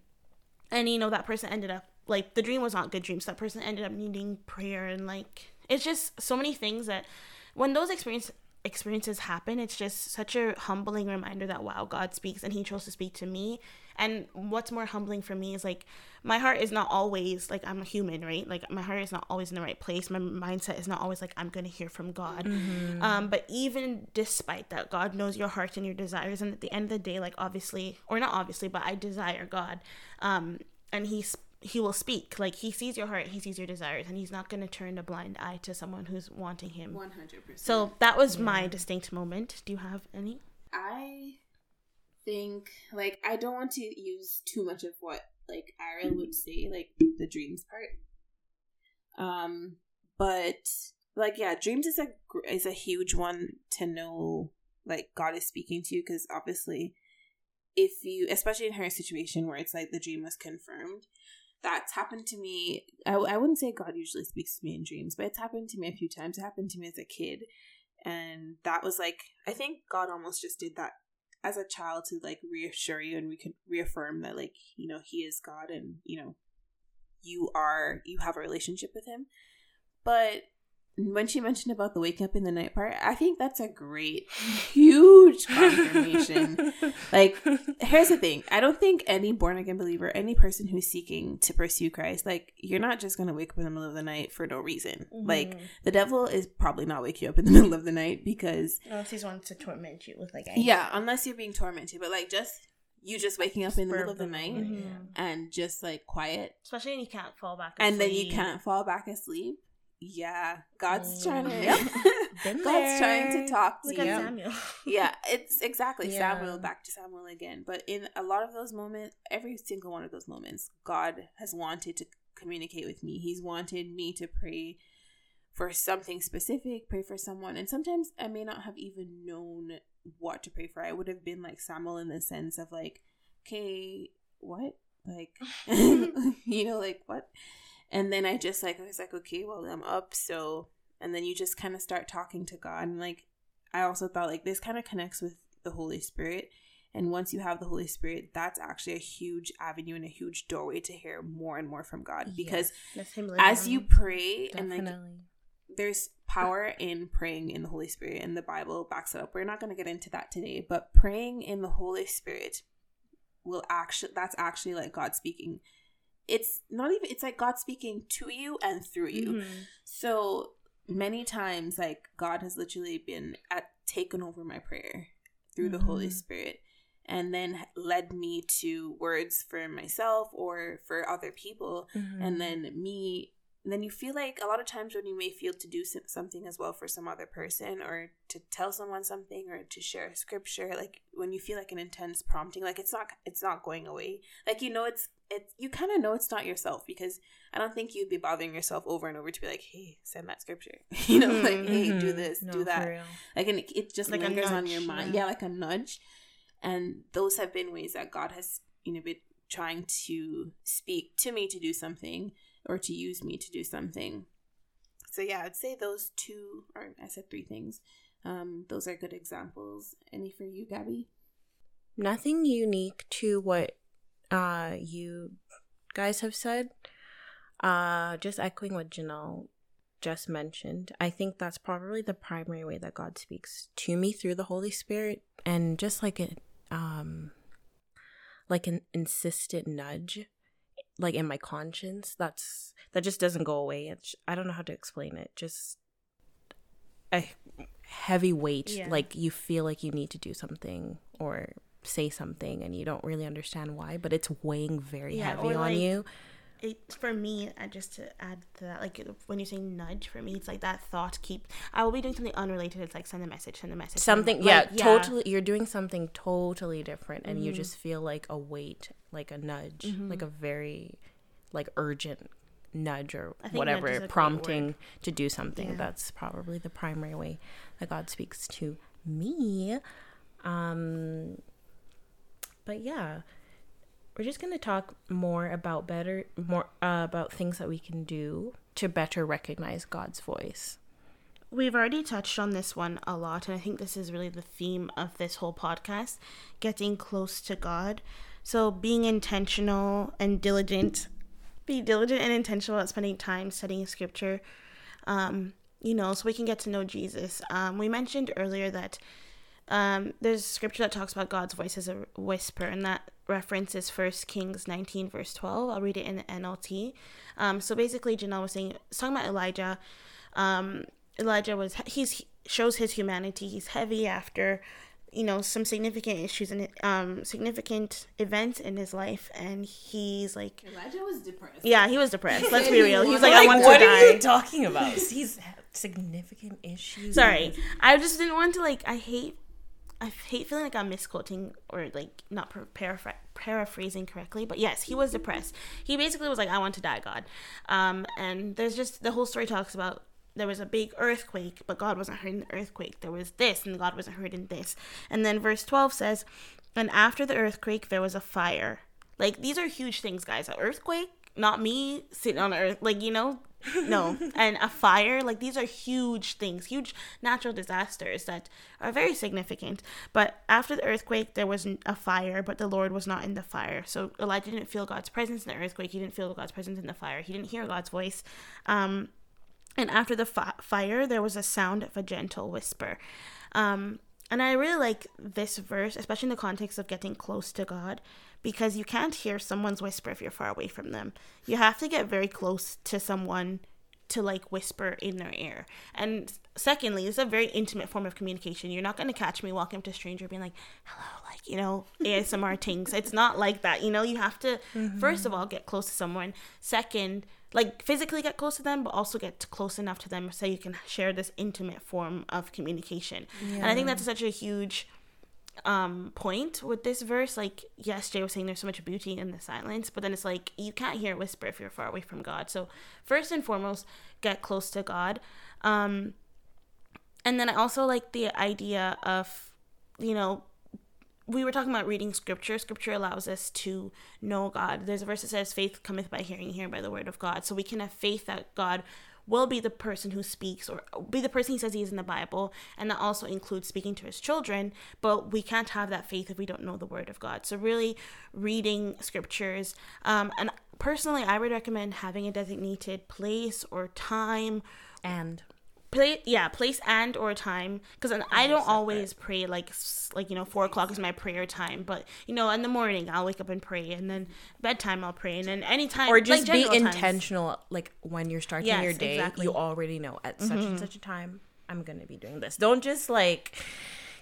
and, you know, that person ended up, like, the dream was not good dreams. So that person ended up needing prayer. And, like, it's just so many things that, when those experience, experiences happen, it's just such a humbling reminder that, wow, God speaks and he chose to speak to me. And what's more humbling for me is, like, my heart is not always, like, I'm a human, right? Like, my heart is not always in the right place. My mindset is not always, like, I'm going to hear from God. Mm-hmm. Um, but even despite that, God knows your heart and your desires. And at the end of the day, like, obviously, or not obviously, but I desire God. Um, and he's He will speak. Like, he sees your heart, he sees your desires, and he's not going to turn a blind eye to someone who's wanting him. one hundred percent. So that was yeah. my distinct moment. Do you have any? I think, like, I don't want to use too much of what, like, Ira would say, like, the dreams part. Um, but, like, yeah, dreams is a, is a huge one to know, like, God is speaking to you, because obviously, if you, especially in her situation where it's, like, the dream was confirmed, that's happened to me. I, I wouldn't say God usually speaks to me in dreams, but it's happened to me a few times. It happened to me as a kid. And that was like, I think God almost just did that as a child to, like, reassure you, and we could reaffirm that, like, you know, he is God, and, you know, you are, you have a relationship with him. But when she mentioned about the wake up in the night part, I think that's a great, huge confirmation. Like, here's the thing. I don't think any born again believer, any person who's seeking to pursue Christ, like, you're not just going to wake up in the middle of the night for no reason. Mm-hmm. Like, the devil is probably not wake you up in the middle of the night because... Unless he's wanting to torment you with, like... Anger. Yeah, unless you're being tormented. But, like, just... You just waking up in the middle of the night mm-hmm. and just, like, quiet. Especially when you can't fall back asleep. And then you can't fall back asleep. Yeah, God's trying to God's trying to talk to Look you. Samuel. Yeah, it's exactly yeah. Samuel, back to Samuel again. But in a lot of those moments, every single one of those moments, God has wanted to communicate with me. He's wanted me to pray for something specific, pray for someone. And sometimes I may not have even known what to pray for. I would have been like Samuel in the sense of, like, okay, what? Like, you know, like, what? And then I just, like, I was like, okay, well, I'm up, so, and then you just kind of start talking to God. And, like, I also thought, like, this kind of connects with the Holy Spirit. And once you have the Holy Spirit, that's actually a huge avenue and a huge doorway to hear more and more from God. Because yes. as you pray, Definitely. and, like, there's power in praying in the Holy Spirit, and the Bible backs it up. We're not going to get into that today, but praying in the Holy Spirit will actually, that's actually, like, God speaking. It's not even, it's like God speaking to you and through you. Mm-hmm. So many times, like, God has literally been at, taken over my prayer through mm-hmm. the Holy Spirit, and then led me to words for myself or for other people. Mm-hmm. And then me, and then you feel like a lot of times when you may feel to do something as well for some other person, or to tell someone something, or to share scripture, like, when you feel like an intense prompting, like, it's not, it's not going away. Like, you know, it's, It's, you kind of know it's not yourself, because I don't think you'd be bothering yourself over and over to be like, hey, send that scripture. You know, mm-hmm. like, hey, do this, no, do that. Like, and it, it just like lingers on your mind. Yeah. yeah, like a nudge. And those have been ways that God has, you know, been trying to speak to me to do something, or to use me to do something. So, yeah, I'd say those two, or I said three things. Um, those are good examples. Any for you, Gabby? Nothing unique to what... Uh, you guys have said. Uh, just echoing what Janelle just mentioned, I think that's probably the primary way that God speaks to me through the Holy Spirit, and just like it, um, like an insistent nudge, like in my conscience. That's that just doesn't go away. It's, I don't know how to explain it. Just a heavy weight, yeah. Like you feel like you need to do something or say something, and you don't really understand why, but it's weighing very yeah, heavy on like- you. It, for me, I just to add to that, like when you say nudge, for me it's like that thought keep I will be doing something unrelated. It's like send a message, send a message, something, yeah, like, yeah, totally. You're doing something totally different, and mm-hmm. you just feel like a weight, like a nudge, mm-hmm. like a very like urgent nudge or whatever, prompting to do something. Yeah. That's probably the primary way that God speaks to me. Um, but yeah. We're just going to talk more about better, more uh, about things that we can do to better recognize God's voice. We've already touched on this one a lot, and I think this is really the theme of this whole podcast, getting close to God. So being intentional and diligent, be diligent and intentional at spending time studying scripture, um, you know, so we can get to know Jesus. Um, we mentioned earlier that Um, there's scripture that talks about God's voice as a whisper, and that references First Kings nineteen verse twelve. I'll read it in the N L T. Um, so basically Janelle was saying, was talking about Elijah. Um, Elijah was, he's, he shows his humanity. He's heavy after, you know, some significant issues and, um, significant events in his life. And he's like, Elijah was depressed. Yeah, he was depressed. Let's be real. He was like, like I want to die. What are you talking about? He's significant issues. Sorry. I just didn't want to like, I hate I hate feeling like I'm misquoting or like not paraphr- paraphrasing correctly, but yes, he was depressed. He basically was like, I want to die, God. Um, and there's just, the whole story talks about there was a big earthquake, but God wasn't heard in the earthquake. There was this, and God wasn't heard in this. And then verse twelve says, and after the earthquake, there was a fire. Like, these are huge things, guys. An earthquake, not me sitting on earth, like, you know, no. And a fire, like, these are huge things, huge natural disasters that are very significant. But after the earthquake, there was a fire, but the Lord was not in the fire. So Elijah didn't feel God's presence in the earthquake. He didn't feel God's presence in the fire. He didn't hear God's voice. Um, and after the fi- fire, there was a sound of a gentle whisper. Um, and I really like this verse, especially in the context of getting close to God, because you can't hear someone's whisper if you're far away from them. You have to get very close to someone to like whisper in their ear. And secondly, it's a very intimate form of communication. You're not going to catch me walking up to a stranger being like, hello, like, you know, A S M R things. It's not like that. You know, you have to, mm-hmm. first of all, get close to someone. Second, like physically get close to them, but also get close enough to them so you can share this intimate form of communication. Yeah. And I think that's such a huge um point with this verse. Like, yes, Jay was saying there's so much beauty in the silence, but then it's like you can't hear a whisper if you're far away from God. So first and foremost, get close to God. Um and then I also like the idea of, you know, we were talking about reading scripture. Scripture allows us to know God. There's a verse that says faith cometh by hearing, hearing by the word of God. So we can have faith that God will be the person who speaks, or be the person he says he is in the Bible, and that also includes speaking to his children. But we can't have that faith if we don't know the word of God. So really reading scriptures, um, and personally I would recommend having a designated place or time, and Play, yeah, place and or time, because I don't always pray like, like, you know, four o'clock is my prayer time, but, you know, in the morning I'll wake up and pray, and then bedtime I'll pray, and then anytime. Or just like, be intentional times. Like when you're starting yes, your day, exactly. You already know at such mm-hmm. and such a time I'm going to be doing this. Don't just like,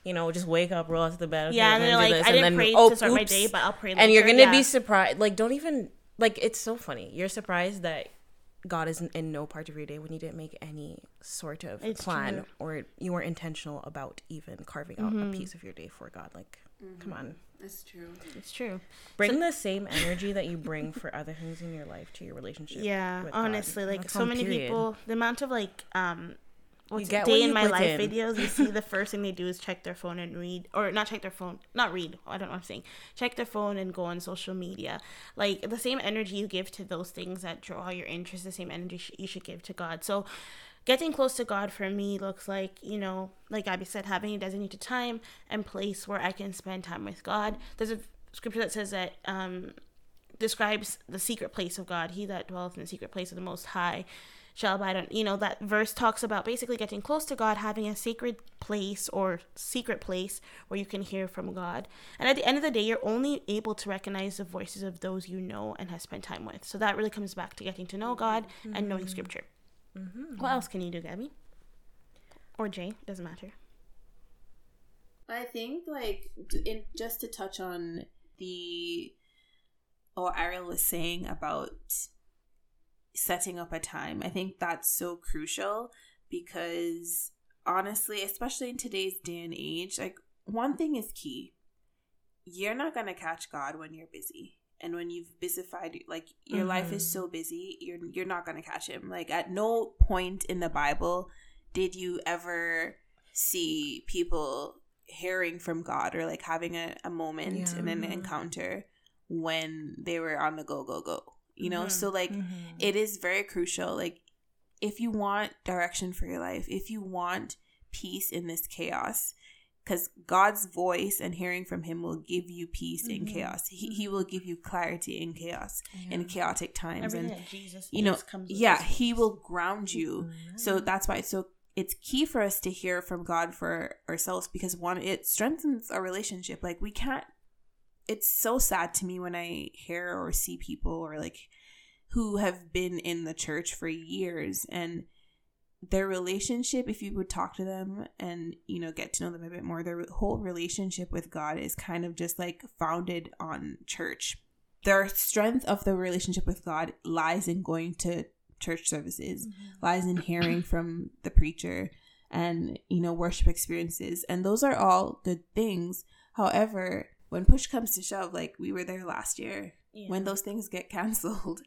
you know, just wake up, roll out of the bed. Okay, yeah, and they're like, this, I didn't then, pray oh, to start oops. my day, but I'll pray later. And you're going to yeah. be surprised. Like, don't even, like, it's so funny. You're surprised that God is in no part of your day when you didn't make any sort of it's plan true. Or you weren't intentional about even carving out mm-hmm. a piece of your day for God. Like, mm-hmm. come on. It's true. It's true. Bring so, the same energy that you bring for other things in your life to your relationship. Yeah, with honestly, God. Like that's so many period. people, the amount of like, um, what's day what in my life in. videos, you see the first thing they do is check their phone and read, or not check their phone, not read. I don't know what I'm saying. Check their phone and go on social media. Like the same energy you give to those things that draw your interest, the same energy sh- you should give to God. So getting close to God for me looks like, you know, like Abby said, having a designated time and place where I can spend time with God. There's a scripture that says that um describes the secret place of God. He that dwelleth in the secret place of the Most High shall abide on, you know, that verse talks about basically getting close to God, having a sacred place or secret place where you can hear from God. And at the end of the day, you're only able to recognize the voices of those you know and have spent time with. So that really comes back to getting to know God mm-hmm. and knowing Scripture. Mm-hmm. What else can you do, Gabby? Or Jay? Doesn't matter. I think, like, in, just to touch on the, or Ariel was saying about setting up a time. I think that's so crucial because honestly, especially in today's day and age, like one thing is key. You're not going to catch God when you're busy. And when you've busified, like your mm-hmm. life is so busy, you're you're not going to catch him. Like at no point in the Bible did you ever see people hearing from God or like having a, a moment yeah. and an encounter when they were on the go, go, go. You know, mm-hmm. so like mm-hmm. it is very crucial. Like if you want direction for your life, if you want peace in this chaos, because God's voice and hearing from him will give you peace mm-hmm. in chaos. He he will give you clarity in chaos, yeah. in chaotic times. Everything and that Jesus you know, comes yeah, he will ground you. Mm-hmm. So that's why it's so it's key for us to hear from God for ourselves because one, it strengthens our relationship. Like we can't. It's so sad to me when I hear or see people or like who have been in the church for years and their relationship, if you would talk to them and, you know, get to know them a bit more, their whole relationship with God is kind of just like founded on church. Their strength of the relationship with God lies in going to church services, mm-hmm. lies in hearing from the preacher and, you know, worship experiences. And those are all good things. However, when push comes to shove, like we were there last year, yeah. when those things get canceled.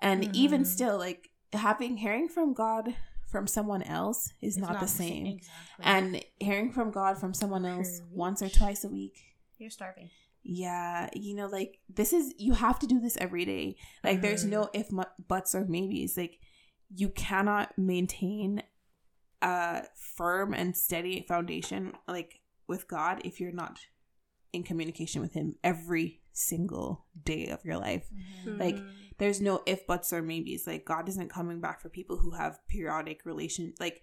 And mm-hmm. even still, like having hearing from God from someone else is not, not the same. Exactly. And hearing from God from someone else once or twice a week. You're starving. Yeah. You know, like this is, you have to do this every day. Like mm-hmm. there's no if, buts, or maybes. Like you cannot maintain a firm and steady foundation like with God if you're not in communication with him every single day of your life. Mm-hmm. Like there's no if, buts, or maybes. Like God isn't coming back for people who have periodic relations. Like,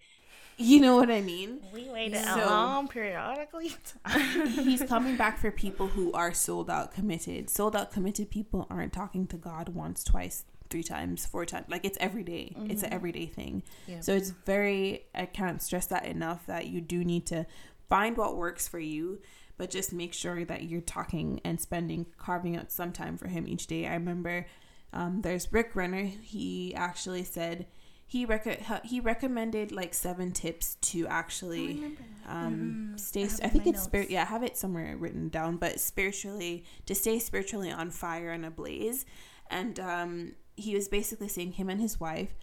you know what I mean? We waited so, long periodically. He's coming back for people who are sold out committed. Sold out committed people aren't talking to God once, twice, three times, four times. Like it's every day. Mm-hmm. It's an everyday thing. Yeah. So it's very, I can't stress that enough that you do need to find what works for you. But just make sure that you're talking and spending, carving out some time for him each day. I remember um, there's Rick Renner. He actually said he rec- he recommended like seven tips to actually um, mm-hmm. stay. I, I think it's spirit. Yeah, I have it somewhere written down. But spiritually, to stay spiritually on fire and ablaze. And um, he was basically saying him and his wife,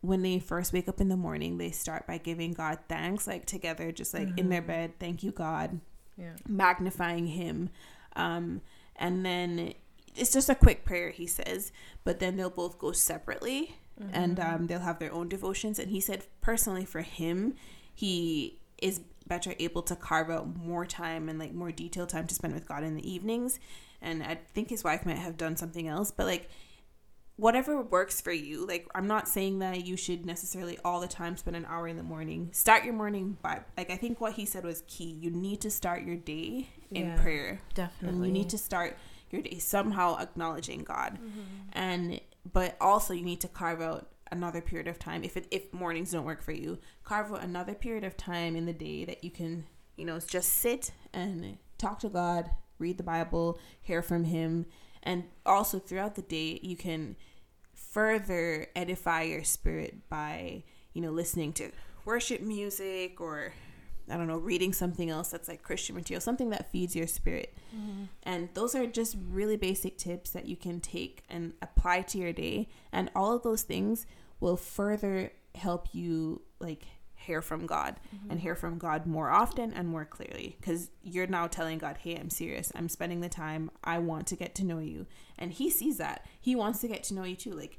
when they first wake up in the morning, they start by giving God thanks, like together, just like mm-hmm. in their bed. Thank you, God. Yeah. Magnifying him um and then it's just a quick prayer, he says, but then they'll both go separately mm-hmm. and um they'll have their own devotions. And he said personally for him, he is better able to carve out more time and like more detailed time to spend with God in the evenings. And I think his wife might have done something else, but like whatever works for you. Like I'm not saying that you should necessarily all the time spend an hour in the morning. Start your morning by, like I think what he said was key. You need to start your day in yeah, prayer. Definitely. And you need to start your day somehow acknowledging God. Mm-hmm. And but also you need to carve out another period of time. If it, if mornings don't work for you, carve out another period of time in the day that you can, you know, just sit and talk to God, read the Bible, hear from him. And also throughout the day, you can further edify your spirit by, you know, listening to worship music or, I don't know, reading something else that's like Christian material, something that feeds your spirit. Mm-hmm. And those are just really basic tips that you can take and apply to your day. And all of those things will further help you, like, hear from God mm-hmm. and hear from God more often and more clearly, because you're now telling God, hey, I'm serious, I'm spending the time, I want to get to know you. And he sees that. He wants to get to know you too. Like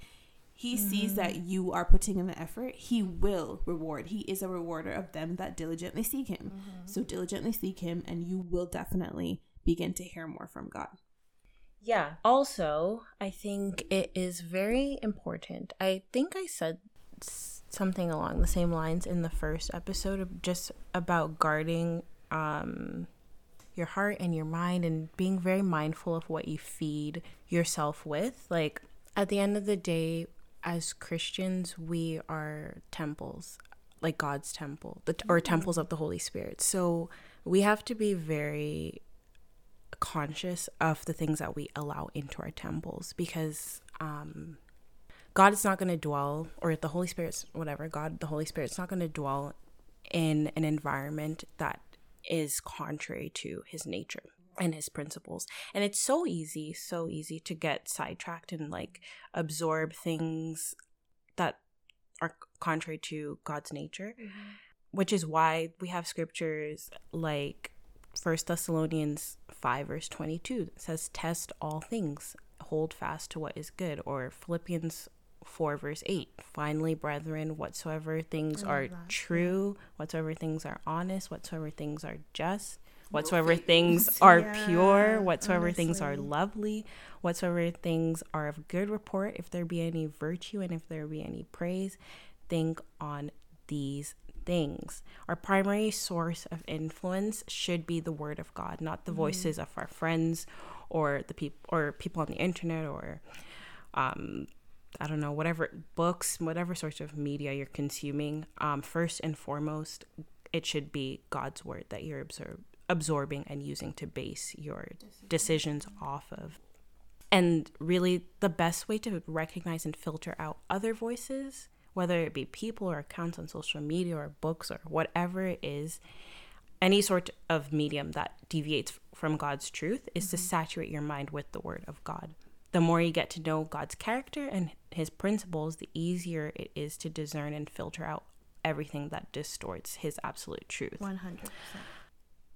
he mm-hmm. sees that you are putting in the effort. He will reward. He is a rewarder of them that diligently seek him. Mm-hmm. So diligently seek him and you will definitely begin to hear more from God. yeah. Also, I think it is very important. I think I said something along the same lines in the first episode, of just about guarding um, your heart and your mind and being very mindful of what you feed yourself with. Like, at the end of the day, as Christians, we are temples, like God's temple, the, or temples of the Holy Spirit. So we have to be very conscious of the things that we allow into our temples, because um, God is not going to dwell, or the Holy Spirit's, whatever, God, the Holy Spirit's not going to dwell in an environment that is contrary to his nature and his principles. And it's so easy, so easy to get sidetracked and like absorb things that are contrary to God's nature, mm-hmm. which is why we have scriptures like First Thessalonians five verse twenty-two that says, test all things, hold fast to what is good, or Philippians four verse eight, finally, brethren, whatsoever things are that. true, whatsoever things are honest, whatsoever things are just, whatsoever things are yeah, pure, whatsoever honestly. things are lovely, whatsoever things are of good report, if there be any virtue and if there be any praise, think on these things. Our primary source of influence should be the word of God, not the voices mm-hmm. of our friends or the people or people on the internet, or um I don't know, whatever books, whatever sorts of media you're consuming. Um, first and foremost, it should be God's word that you're absorb- absorbing and using to base your decisions off of. And really, the best way to recognize and filter out other voices, whether it be people or accounts on social media or books or whatever it is, any sort of medium that deviates from God's truth, is mm-hmm. to saturate your mind with the word of God. The more you get to know God's character and his principles, the easier it is to discern and filter out everything that distorts his absolute truth. one hundred percent.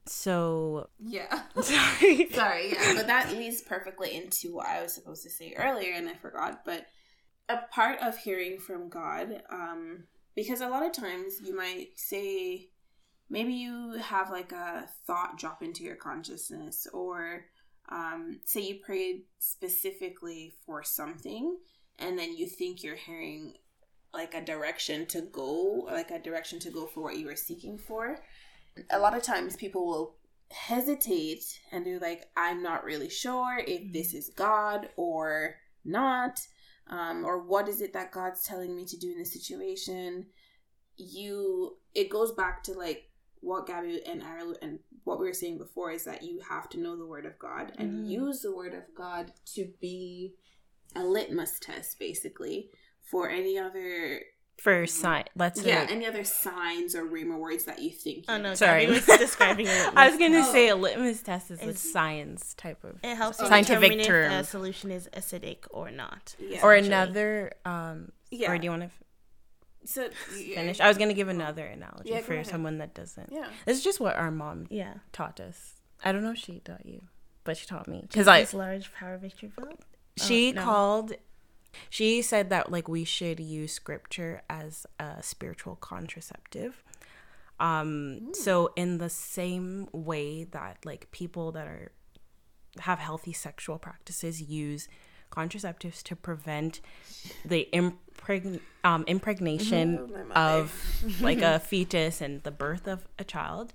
So... Yeah. Sorry. Sorry, yeah. But that leads perfectly into what I was supposed to say earlier, and I forgot. But a part of hearing from God, um, because a lot of times you might say, maybe you have like a thought drop into your consciousness, or... Um, say you prayed specifically for something, and then you think you're hearing like a direction to go, like a direction to go for what you were seeking for. A lot of times people will hesitate and they're like, I'm not really sure if this is God or not, um, or what is it that God's telling me to do in this situation. You, it goes back to like what Gabby and I and what we were saying before, is that you have to know the word of God and mm. use the word of God to be a litmus test, basically, for any other for sign. Let's yeah, say. any other signs or rhema words that you think. You oh no, sorry, Gabby was describing a litmus. I was going to oh. say a litmus test is a science type of. It helps scientific determine term. If a solution is acidic or not. Yeah. Or another. Um, yeah. Or do you want to? F- So finish. I was gonna give another analogy yeah, for someone that doesn't. Yeah, this is just what our mom yeah. taught us. I don't know if she taught you, but she taught me because I large power victory field. She oh, no. called. She said that like we should use scripture as a spiritual contraceptive. Um. Mm. So in the same way that like people that are have healthy sexual practices use contraceptives to prevent the impregn- um, impregnation mm-hmm. of like a fetus and the birth of a child,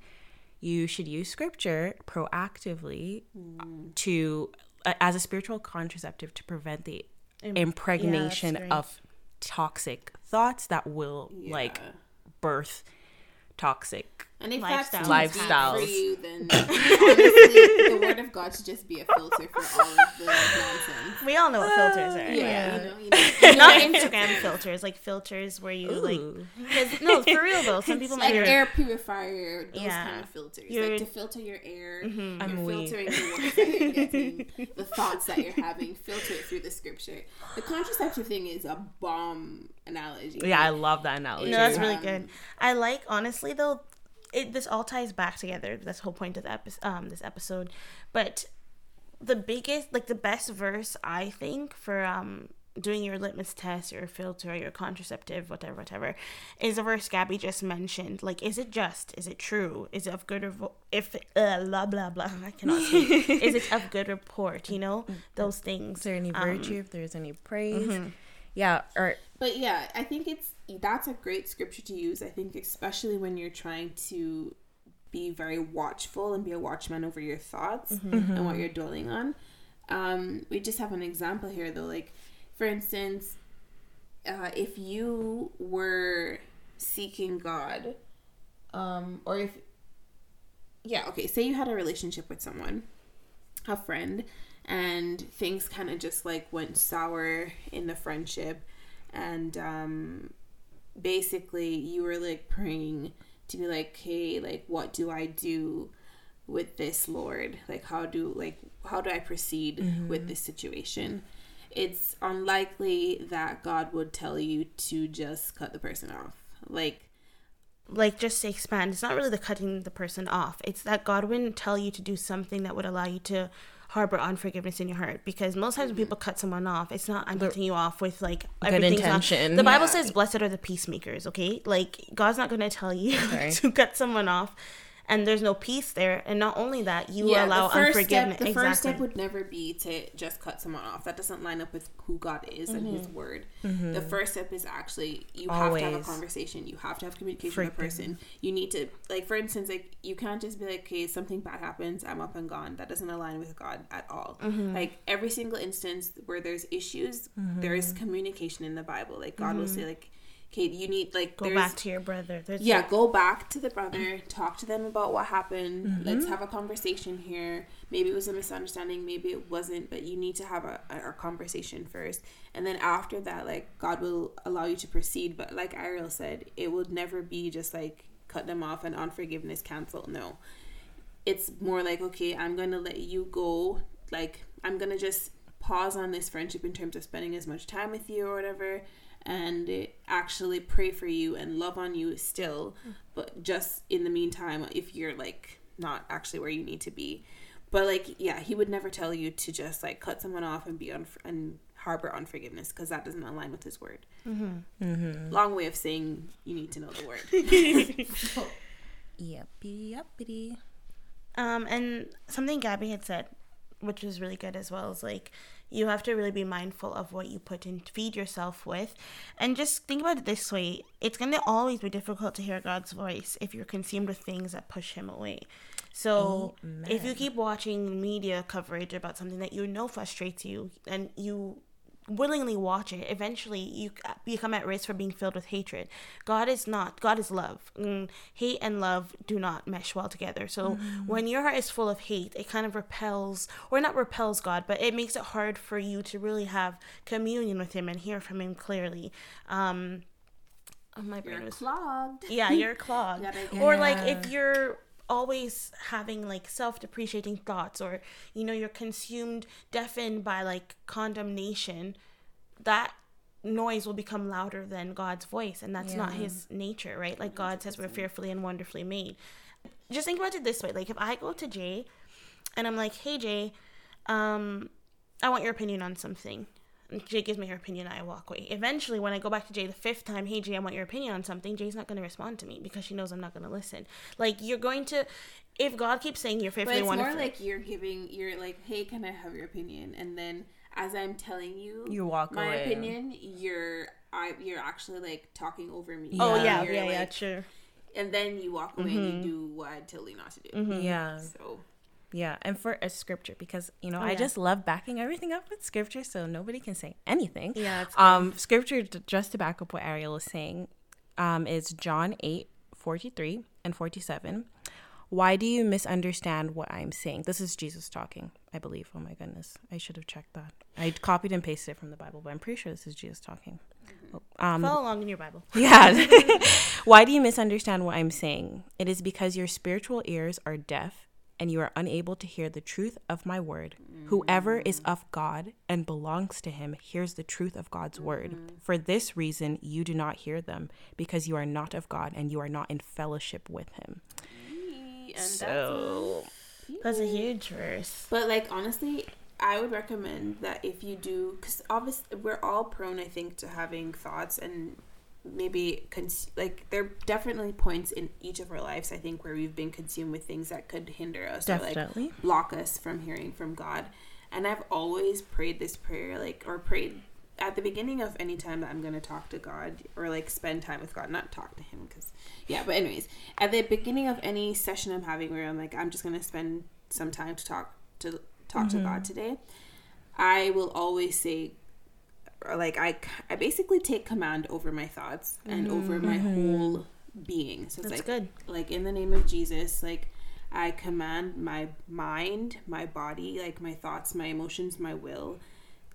you should use scripture proactively mm. to uh, as a spiritual contraceptive to prevent the Im- impregnation yeah, of toxic thoughts that will yeah. like birth toxic and if lifestyles. lifestyles. For you, then honestly, the word of God should just be a filter for all of the nonsense. We all know what filters are. Uh, yeah, yeah. You know, you know, you not know. Instagram filters, like filters where you Ooh. like. No, for real though, some people like might air purifier. Those yeah. kind of filters, you're, like to filter your air. Mm-hmm. You're I'm filtering weak. the words that you're getting, the thoughts that you're having. Filter it through the scripture. The contraceptive thing is a bomb analogy. Yeah, I love that analogy. No, that's really um, good. I like honestly. Though it this all ties back together, that's the whole point of the epi- um this episode. But the biggest, like the best verse I think for um doing your litmus test, your filter, your contraceptive, whatever, whatever, is the verse Gabby just mentioned. Like, is it just? Is it true? Is it of good report? If, uh, blah, blah, blah, I cannot speak. Is it of good report, you know? Those things. Is there any virtue? Um, if there's any praise? Mm-hmm. Yeah. Or, but yeah, I think it's, that's a great scripture to use. I think especially when you're trying to be very watchful and be a watchman over your thoughts mm-hmm. and what you're dwelling on. Um, we just have an example here, though, like, for instance, uh, if you were seeking God, um, or if, yeah, okay, say you had a relationship with someone, a friend, and things kind of just, like, went sour in the friendship, and um, basically you were, like, praying to be like, hey, like, what do I do with this, Lord? Like, how do, like, how do I proceed mm-hmm. with this situation? It's unlikely that God would tell you to just cut the person off. Like, like just to expand, it's not really the cutting the person off. It's that God wouldn't tell you to do something that would allow you to harbor unforgiveness in your heart. Because most times mm-hmm. when people cut someone off, it's not, I'm cutting you off with, like, everything's good intention. Off. The Bible yeah. says, blessed are the peacemakers, okay? Like, God's not going to tell you to cut someone off. And there's no peace there. And not only that, you yeah, allow the first unforgiveness. Step, the exactly. first step would never be to just cut someone off. That doesn't line up with who God is mm-hmm. and his word. Mm-hmm. The first step is actually, you Always. have to have a conversation. You have to have communication Freaking. with the person. You need to, like, for instance, like, you can't just be like, okay, something bad happens, I'm up and gone. That doesn't align with God at all. Mm-hmm. Like, every single instance where there's issues, mm-hmm. there is communication in the Bible. Like, God mm-hmm. will say, like, okay, you need, like, go back to your brother. There's yeah, like, go back to the brother. Talk to them about what happened. Mm-hmm. Let's have a conversation here. Maybe it was a misunderstanding. Maybe it wasn't. But you need to have a, a, a conversation first. And then after that, like, God will allow you to proceed. But like Ariel said, it would never be just, like, cut them off and unforgiveness, cancel. No. It's more like, okay, I'm going to let you go. Like, I'm going to just pause on this friendship in terms of spending as much time with you or whatever. And actually pray for you and love on you still, but just in the meantime, if you're, like, not actually where you need to be. But, like, yeah, he would never tell you to just, like, cut someone off and be on unf- and harbor unforgiveness, because that doesn't align with his word. Mm-hmm. Mm-hmm. Long way of saying you need to know the word. oh. Yuppie yuppity. Um, and something Gabby had said, which was really good as well, is, like, you have to really be mindful of what you put in, feed yourself with. And just think about it this way. It's going to always be difficult to hear God's voice if you're consumed with things that push him away. So Amen. If you keep watching media coverage about something that you know frustrates you and you willingly watch it, eventually you become at risk for being filled with hatred. God is not, God is love. And hate and love do not mesh well together. So mm-hmm. when your heart is full of hate, it kind of repels, or not repels God, but it makes it hard for you to really have communion with him and hear from him clearly. Um, oh, my brain was clogged. Yeah, you're clogged. yeah. Or like if you're always having like self-depreciating thoughts, or you know you're consumed, deafened by like condemnation, that noise will become louder than God's voice, and that's yeah. not his nature, right? Like God says we're fearfully and wonderfully made. Just think about it this way. Like if I go to Jay and I'm like, hey Jay, um I want your opinion on something, and Jay gives me her opinion, I walk away. Eventually when I go back to Jay the fifth time, hey Jay, I want your opinion on something, Jay's not going to respond to me because she knows I'm not going to listen. Like you're going to, if God keeps saying you're faithfully wonderful. But it's more like you're giving, you're like, hey, can I have your opinion? And then as I'm telling you, you walk my away. Opinion, you're I, you're actually like talking over me. Yeah. Oh yeah, you're yeah, like, yeah, sure. And then you walk away mm-hmm. and you do what I tell you not to do. Mm-hmm. Yeah. So. Yeah, and for a scripture, because, you know, oh, I yeah. just love backing everything up with scripture, so nobody can say anything. Yeah, it's um, nice. Scripture, just to back up what Ariel was saying, um, is John eight, forty-three and forty-seven. Why do you misunderstand what I'm saying? This is Jesus talking, I believe. Oh, my goodness. I should have checked that. I copied and pasted it from the Bible, but I'm pretty sure this is Jesus talking. Um, Follow along in your Bible. Yeah. Why do you misunderstand what I'm saying? It is because your spiritual ears are deaf, and you are unable to hear the truth of my word. Mm-hmm. Whoever is of God and belongs to him hears the truth of God's mm-hmm. word. For this reason, you do not hear them, because you are not of God and you are not in fellowship with him. And so that's a, that's a huge verse. But like, honestly, I would recommend that if you do, because obviously we're all prone, I think, to having thoughts, and maybe cons- like there are definitely points in each of our lives, I think, where we've been consumed with things that could hinder us, definitely, or like block us from hearing from God. And I've always prayed this prayer, like, or prayed at the beginning of any time that I'm going to talk to God, or like spend time with God, not talk to him, because yeah, but anyways, at the beginning of any session I'm having where I'm like, I'm just going to spend some time to talk to talk mm-hmm. to God today, I will always say, or like I, I basically take command over my thoughts and mm-hmm. over my whole being. So it's That's like, good. Like, in the name of Jesus, like, I command my mind, my body, like my thoughts, my emotions, my will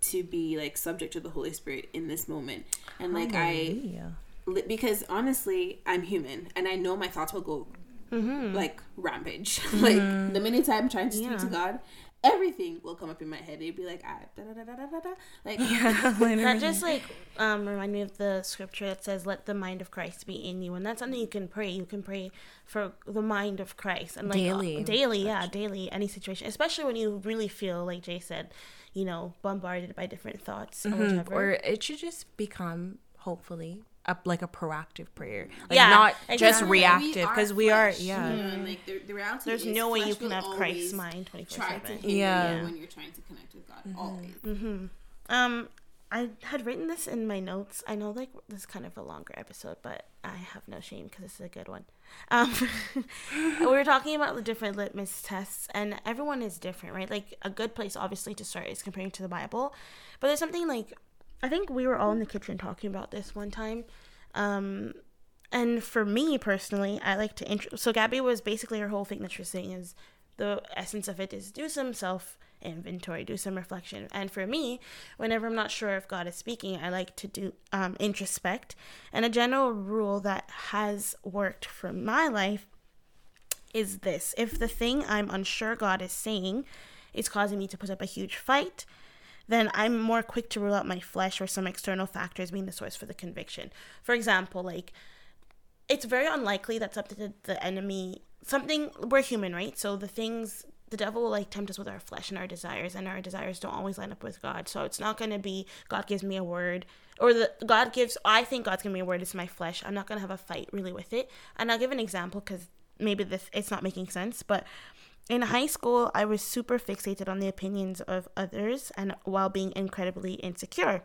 to be like subject to the Holy Spirit in this moment. And like, Hallelujah. I, because honestly, I'm human and I know my thoughts will go mm-hmm. like rampage. Mm-hmm. Like the minute I'm trying to speak yeah. to God, everything will come up in my head. It'd be like, ah, da, da, da, da, da, da. Like, yeah, that just like um remind me of the scripture that says, "Let the mind of Christ be in you," and that's something you can pray. You can pray for the mind of Christ, and like daily, uh, daily, yeah, daily, any situation, especially when you really feel, like Jay said, you know, bombarded by different thoughts mm-hmm. or whatever. Or it should just become, hopefully, a, like a proactive prayer, like yeah, not exactly. just reactive, because we are, we are yeah. yeah. Like the, the reality There's is no way you can have Christ's mind twenty-four seven. Yeah, you when you're trying to connect with God, mm-hmm. always. Mm-hmm. Um, I had written this in my notes. I know, like, this is kind of a longer episode, but I have no shame because this is a good one. Um, we were talking about the different litmus tests, and everyone is different, right? Like, a good place, obviously, to start is comparing to the Bible, but there's something like, I think we were all in the kitchen talking about this one time. Um, and for me personally, I like to... Int- so Gabby was basically, her whole thing that she was saying is, the essence of it is do some self-inventory, do some reflection. And for me, whenever I'm not sure if God is speaking, I like to do um, introspect. And a general rule that has worked for my life is this. If the thing I'm unsure God is saying is causing me to put up a huge fight, then I'm more quick to rule out my flesh or some external factors being the source for the conviction. For example, like, it's very unlikely that something that the enemy, something, we're human, right? So the things, the devil will, like, tempt us with our flesh and our desires, and our desires don't always line up with God. So it's not going to be, God gives me a word, or the God gives, I think God's giving me a word, it's my flesh. I'm not going to have a fight really with it. And I'll give an example, because maybe this, it's not making sense, but... in high school, I was super fixated on the opinions of others, and while being incredibly insecure.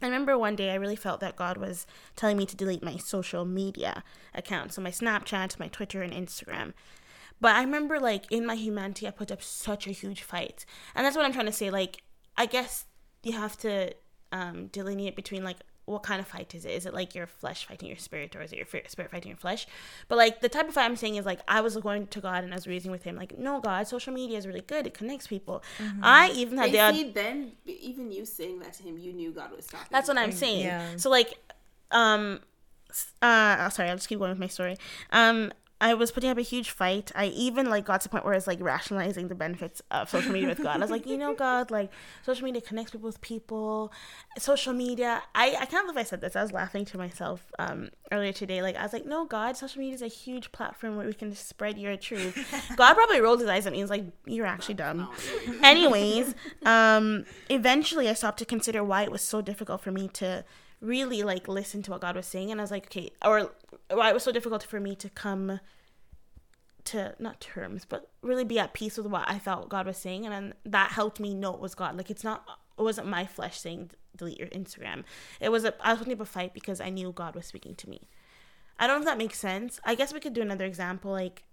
I remember one day I really felt that God was telling me to delete my social media accounts, so my Snapchat, my Twitter, and Instagram. But I remember, like, in my humanity, I put up such a huge fight. And that's what I'm trying to say. Like, I guess you have to um, delineate between, like, what kind of fight is it? Is it like your flesh fighting your spirit, or is it your spirit fighting your flesh? But like the type of fight I'm saying is like, I was going to God and I was reasoning with him like, no God, social media is really good, it connects people. Mm-hmm. I even had the see, ad- then even you saying that to him, you knew God was talking. That's what him. I'm saying. Yeah. So like, um, uh, oh, sorry, I'll just keep going with my story. Um, I was putting up a huge fight. I even, like, got to the point where I was, like, rationalizing the benefits of social media with God. I was like, you know, God, like, social media connects people with people. Social media. I, I can't believe I said this. I was laughing to myself um, earlier today. Like, I was like, no, God, social media is a huge platform where we can spread your truth. God probably rolled his eyes at me and was like, you're actually dumb. Anyways, um, eventually I stopped to consider why it was so difficult for me to really, like, listen to what God was saying, and I was like, okay, or why it was so difficult for me to come to, not terms, but really be at peace with what I thought God was saying, and then that helped me know it was God. Like, it's not, it wasn't my flesh saying, delete your Instagram. It was, a, I was putting up a fight because I knew God was speaking to me. I don't know if that makes sense. I guess we could do another example, like,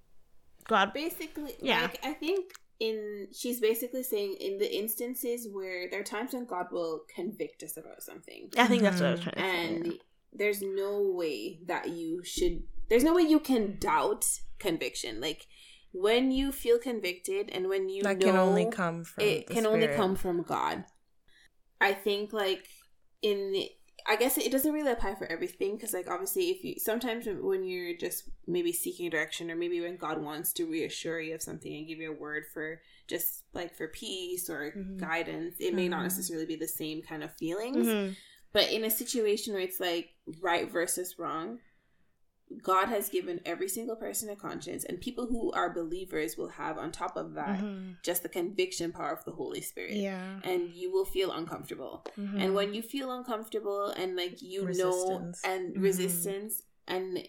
God. Basically, yeah. Like, I think in, she's basically saying in the instances where there are times when God will convict us about something. I think that's what I was trying to say. And yeah. there's no way that you should, there's no way you can doubt conviction. Like, when you feel convicted and when you that know. That can only come from It can Spirit. only come from God. I think, like, in, the, I guess it doesn't really apply for everything, because, like, obviously, if you, sometimes when you're just maybe seeking direction, or maybe when God wants to reassure you of something and give you a word for just, like, for peace or mm-hmm. guidance, it may mm-hmm. not necessarily be the same kind of feelings. Mm-hmm. But in a situation where it's like right versus wrong, God has given every single person a conscience, and people who are believers will have, on top of that, mm-hmm. just the conviction power of the Holy Spirit. Yeah. And you will feel uncomfortable. Mm-hmm. And when you feel uncomfortable and, like, you resistance. know, and mm-hmm. resistance, and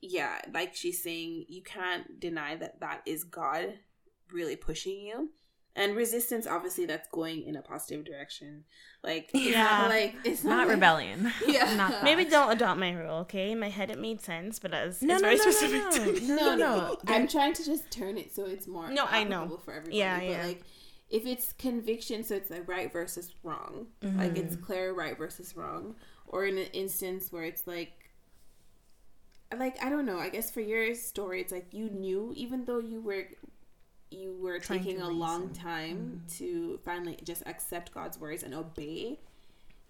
yeah, like she's saying, you can't deny that that is God really pushing you. And resistance, obviously, that's going in a positive direction. Like, yeah, not, like, it's not, not like, rebellion. Yeah, not maybe don't adopt my rule, okay? In my head, it made sense, but as no, it's no, very no, specific. No, no, no, no, no. I'm trying to just turn it so it's more no, I know for everybody. Yeah, but yeah. Like, if it's conviction, so it's like right versus wrong. Mm-hmm. Like, it's clear right versus wrong, or in an instance where it's like, like I don't know. I guess for your story, it's like you knew, even though you were. you were Trying taking a long time mm-hmm. to finally just accept God's words and obey,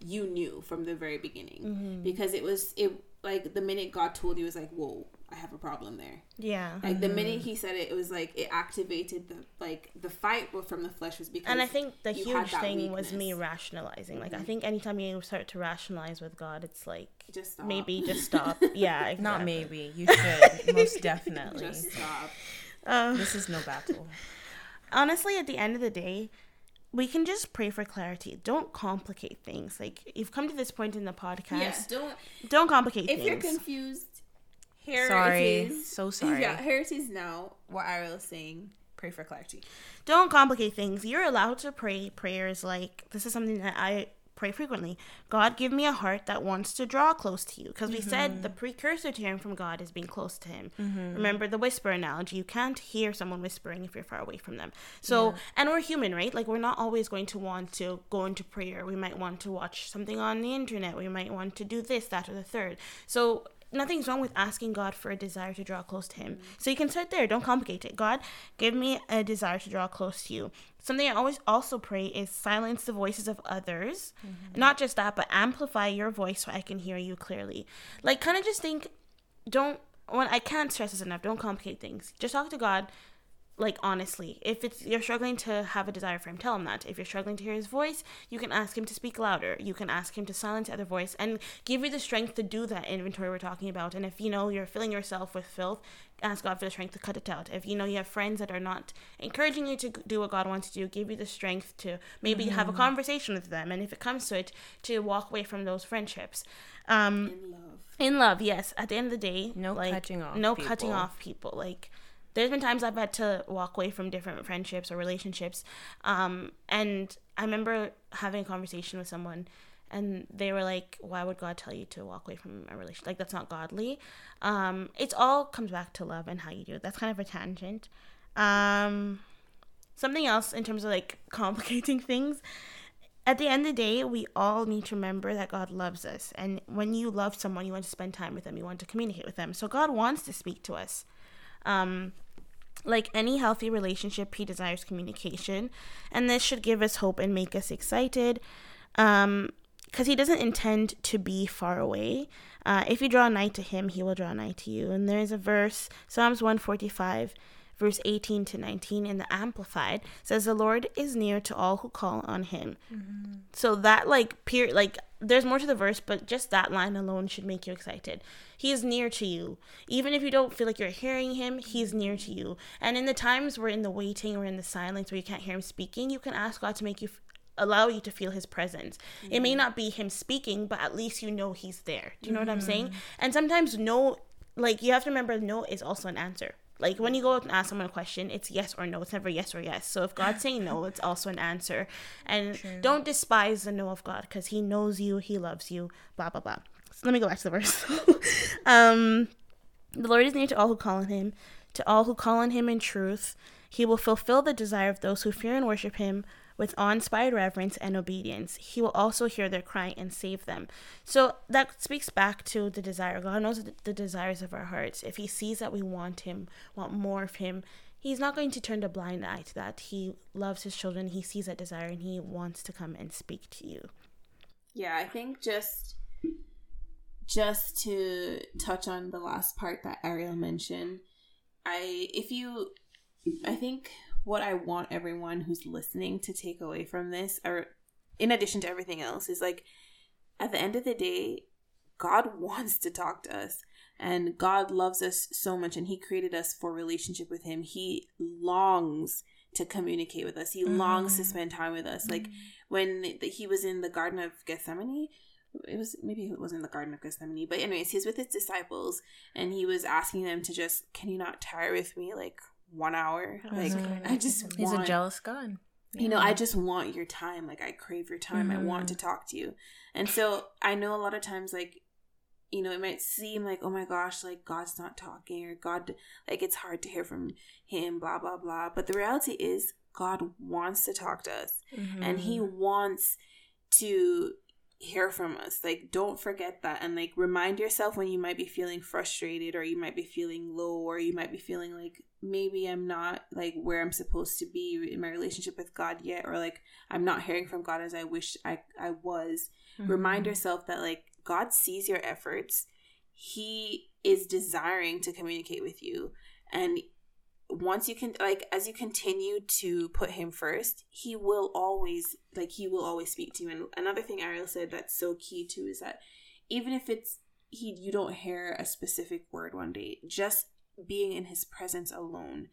you knew from the very beginning. Mm-hmm. Because it was, it like, the minute God told you, it was like, whoa, I have a problem there. Yeah. Like, mm-hmm. the minute he said it, it was like, it activated the, like, the fight from the flesh was because And I think the huge thing weakness. was me rationalizing. Mm-hmm. Like, I think anytime you start to rationalize with God, it's like, just stop. Maybe just stop. Yeah. Exactly. Not maybe. You should. Most definitely. Just stop. Uh, this is no battle. Honestly, at the end of the day, we can just pray for clarity. Don't complicate things. Like, you've come to this point in the podcast. Yeah, don't don't complicate if things. If you're confused, here sorry. it is. So sorry. Yeah, here it is now. What Ariel is saying, pray for clarity. Don't complicate things. You're allowed to pray prayers like, this is something that I pray frequently. God, give me a heart that wants to draw close to you, because we mm-hmm. said the precursor to hearing from God is being close to him. Mm-hmm. Remember the whisper analogy. You can't hear someone whispering if you're far away from them. So yeah. And we're human, right? Like, we're not always going to want to go into prayer. We might want to watch something on the internet. We might want to do this, that, or the third. So nothing's wrong with asking God for a desire to draw close to him. Mm-hmm. So you can start there. Don't complicate it. God, give me a desire to draw close to you. Something I always also pray is silence the voices of others. Mm-hmm. Not just that, but amplify your voice so I can hear you clearly. Like, kind of just think, don't, well, I can't stress this enough, don't complicate things. Just talk to God, like, honestly. If it's you're struggling to have a desire for him, tell him that. If you're struggling to hear his voice, you can ask him to speak louder. You can ask him to silence the other voice and give you the strength to do that inventory we're talking about. And if, you know, you're filling yourself with filth, ask God for the strength to cut it out. If you know you have friends that are not encouraging you to do what God wants you to do, give you the strength to maybe mm-hmm. have a conversation with them. And if it comes to it, to walk away from those friendships. Um, in love. In love, yes. At the end of the day. No like, cutting off No people. cutting off people. Like, there's been times I've had to walk away from different friendships or relationships. Um, and I remember having a conversation with someone, and they were like, why would God tell you to walk away from a relationship? Like, that's not godly. Um, it's all comes back to love and how you do it. That's kind of a tangent. Um, something else in terms of, like, complicating things. At the end of the day, we all need to remember that God loves us. And when you love someone, you want to spend time with them. You want to communicate with them. So God wants to speak to us. Um, like any healthy relationship, he desires communication. And this should give us hope and make us excited. Um... Because he doesn't intend to be far away. Uh, if you draw nigh to him, he will draw nigh to you. And there is a verse, Psalms one forty-five, verse eighteen to nineteen, in the Amplified, says, the Lord is near to all who call on him. Mm-hmm. So that, like, period, like, there's more to the verse, but just that line alone should make you excited. He is near to you. Even if you don't feel like you're hearing him, he's near to you. And in the times we're in the waiting or in the silence where you can't hear him speaking, you can ask God to make you f- allow you to feel his presence. Mm-hmm. It may not be him speaking, but at least you know he's there. Do you know mm-hmm. what I'm saying? And sometimes no, like, you have to remember, no is also an answer. Like, when you go out and ask someone a question, it's yes or no. It's never yes or yes. So if God's saying no, it's also an answer. And True. Don't despise the no of God, because he knows you, he loves you, blah, blah, blah. So let me go back to the verse. um, the Lord is near to all who call on him, to all who call on him in truth. He will fulfill the desire of those who fear and worship him, with awe-inspired reverence and obedience. He will also hear their cry and save them. So that speaks back to the desire. God knows the desires of our hearts. If he sees that we want him, want more of him, he's not going to turn a blind eye to that. He loves his children. He sees that desire, and he wants to come and speak to you. Yeah, I think just just to touch on the last part that Ariel mentioned, I if you, I think... what I want everyone who's listening to take away from this, or in addition to everything else, is, like, at the end of the day, God wants to talk to us. And God loves us so much, and he created us for relationship with him. He longs to communicate with us. He mm-hmm. longs to spend time with us. Mm-hmm. Like when the, he was in the Garden of Gethsemane, it was, maybe it wasn't the Garden of Gethsemane, but anyways, he's with his disciples and he was asking them to just, can you not tarry with me like one hour? Mm-hmm. Like I just want, he's a jealous God. Yeah. You know, I just want your time. Like I crave your time. Mm-hmm. I want to talk to you. And so I know a lot of times, like, you know, it might seem like, oh my gosh, like God's not talking, or God, like it's hard to hear from him, blah, blah, blah. But the reality is God wants to talk to us mm-hmm. and he wants to hear from us. Like, don't forget that. And like, remind yourself when you might be feeling frustrated, or you might be feeling low, or you might be feeling like, maybe I'm not like where I'm supposed to be in my relationship with God yet, or like I'm not hearing from God as I wish I, I was. Mm-hmm. Remind yourself that like, God sees your efforts. He is desiring to communicate with you. And once you can, like, as you continue to put him first, he will always, like, he will always speak to you. And another thing Ariel said that's so key too is that even if it's, he, you don't hear a specific word one day, just being in his presence alone,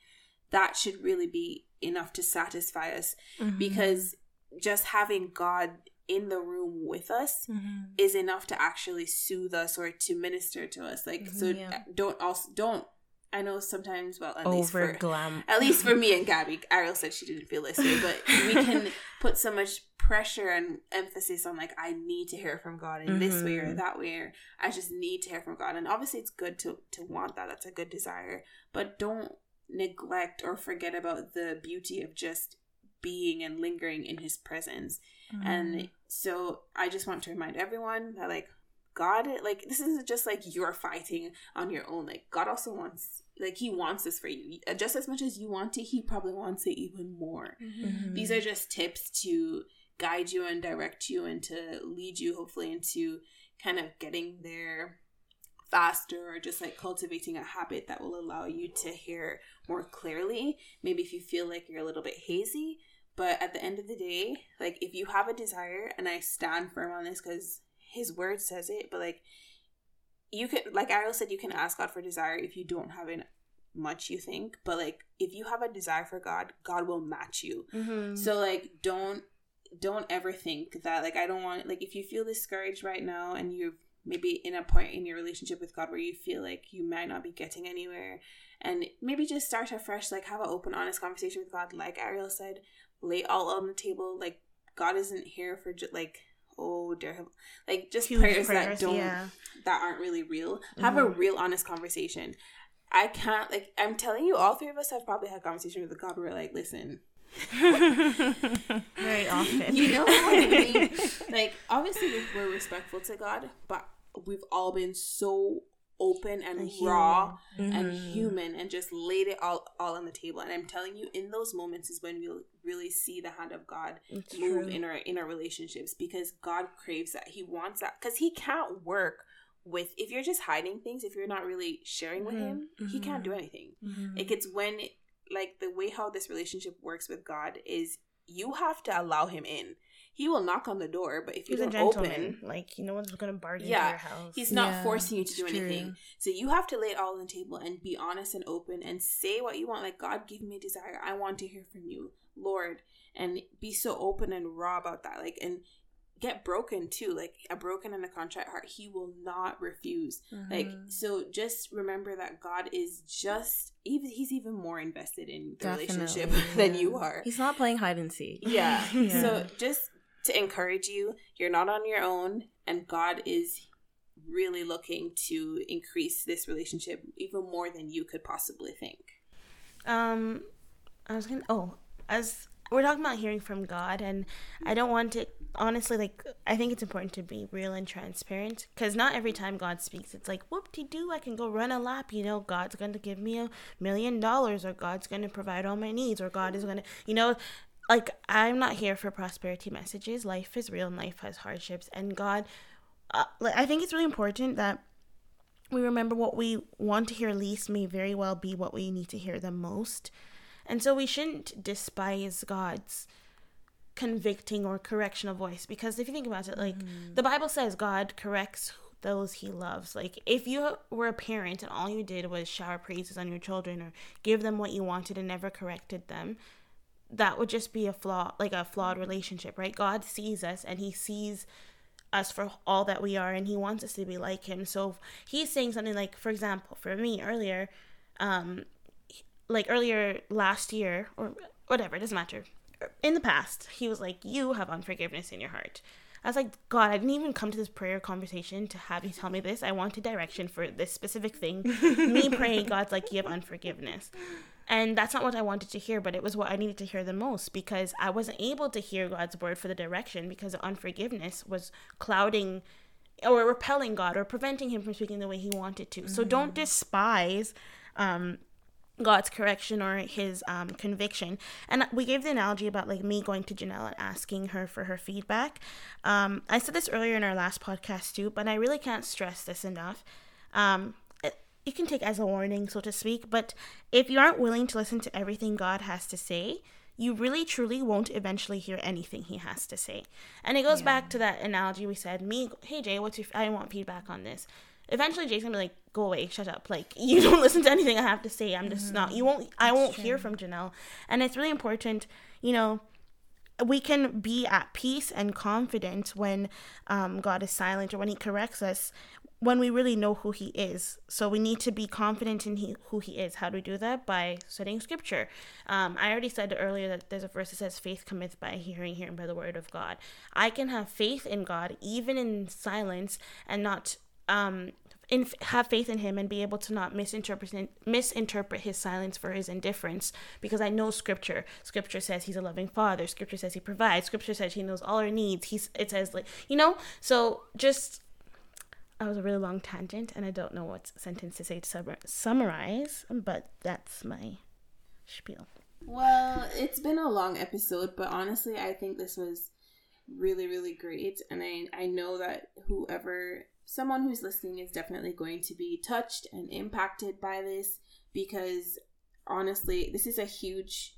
that should really be enough to satisfy us. Mm-hmm. Because just having God in the room with us mm-hmm. is enough to actually soothe us or to minister to us. Like so, yeah. don't also don't. I know sometimes. Well, at Over least for glam. At least for me and Gabby, Ariel said she didn't feel this way, but we can put so much pressure and emphasis on like I need to hear from God in mm-hmm. this way or that way. Or I just need to hear from God, and obviously it's good to to want that. That's a good desire, but don't neglect or forget about the beauty of just being and lingering in his presence. Mm. And so I just want to remind everyone that like God, like this isn't just like you're fighting on your own. Like God also wants, like he wants this for you just as much as you want it. He probably wants it even more. Mm-hmm. These are just tips to guide you and direct you and to lead you hopefully into kind of getting there faster, or just like cultivating a habit that will allow you to hear more clearly. Maybe if you feel like you're a little bit hazy. But at the end of the day, like if you have a desire, and I stand firm on this because his word says it, but like you can, like Ariel said, you can ask God for desire if you don't have it much you think. But like if you have a desire for God, God will match you. Mm-hmm. So like don't, don't ever think that like I don't want, like if you feel discouraged right now and you're maybe in a point in your relationship with God where you feel like you might not be getting anywhere, and maybe just start afresh, like have an open, honest conversation with God. Like Ariel said, lay all on the table. Like God isn't here for just like, oh dear, like just prayers, prayers that don't yeah. that aren't really real. Have mm-hmm. a real honest conversation. I can't, like I'm telling you, all three of us have probably had conversations with God where we're like, listen, very often, you know what I mean? Like obviously we're respectful to God, but we've all been so open and, and raw human. Mm-hmm. and human, and just laid it all all on the table. And I'm telling you, in those moments is when we'll really see the hand of God it's move true. in our in our relationships, because God craves that. He wants that, because he can't work with, if you're just hiding things, if you're not really sharing mm-hmm. with him, mm-hmm. he can't do anything. Mm-hmm. Like it's when, like the way how this relationship works with God is you have to allow him in. He will knock on the door, but if you he's don't open, like no one's gonna bargain yeah, into your house. He's not yeah, forcing you to do anything. True. So you have to lay it all on the table and be honest and open and say what you want. Like, God, give me a desire. I want to hear from you, Lord. And be so open and raw about that. Like, and get broken too. Like a broken and a contrite heart, he will not refuse. Mm-hmm. Like, so just remember that God is just even he's even more invested in the Definitely. relationship yeah. than you are. He's not playing hide and seek. Yeah. yeah. So just to encourage you, you're not on your own, and God is really looking to increase this relationship even more than you could possibly think. Um, I was gonna, oh, as we're talking about hearing from God, and I don't want to, honestly, like, I think it's important to be real and transparent, because not every time God speaks, it's like, whoop-de-doo, I can go run a lap, you know, God's gonna give me a million dollars, or God's gonna provide all my needs, or God is gonna, you know, like, I'm not here for prosperity messages. Life is real and life has hardships. And God, uh, I think it's really important that we remember what we want to hear least may very well be what we need to hear the most. And so we shouldn't despise God's convicting or correctional voice. Because if you think about it, like, mm. the Bible says God corrects those he loves. Like, if you were a parent and all you did was shower praises on your children or give them what you wanted and never corrected them, that would just be a flaw, like a flawed relationship, right? God sees us and he sees us for all that we are, and he wants us to be like him. So he's saying something like, for example, for me earlier, um, like earlier last year or whatever, it doesn't matter. In the past, he was like, you have unforgiveness in your heart. I was like, God, I didn't even come to this prayer conversation to have you tell me this. I wanted direction for this specific thing. Me praying, God's like, you have unforgiveness. And that's not what I wanted to hear, but it was what I needed to hear the most, because I wasn't able to hear God's word for the direction because unforgiveness was clouding or repelling God or preventing him from speaking the way he wanted to. Mm-hmm. So don't despise um, God's correction or his um, conviction. And we gave the analogy about like me going to Janelle and asking her for her feedback. Um, I said this earlier in our last podcast too, but I really can't stress this enough. Um, You can take as a warning, so to speak, but if you aren't willing to listen to everything God has to say, you really truly won't eventually hear anything he has to say. And it goes yeah. back to that analogy we said, me, hey Jay, what's your, I want feedback on this. Eventually Jay's gonna be like, go away, shut up, like, you don't listen to anything I have to say. I'm just mm-hmm. not, you won't, I That's won't true. hear from Janelle. And it's really important, you know, we can be at peace and confident when um, God is silent or when he corrects us, when we really know who he is. So we need to be confident in he, who he is. How do we do that? By studying scripture. Um, I already said earlier that there's a verse that says, faith cometh by hearing, hearing by the word of God. I can have faith in God, even in silence, and not um, in, have faith in him and be able to not misinterpret, misinterpret his silence for his indifference, because I know scripture. Scripture says he's a loving father. Scripture says he provides. Scripture says he knows all our needs. He's, it says, like, you know, so just... That was a really long tangent, and I don't know what sentence to say to sum- summarize, but that's my spiel. Well, it's been a long episode, but honestly, I think this was really, really great, and I, I know that whoever, someone who's listening is definitely going to be touched and impacted by this, because honestly, this is a huge,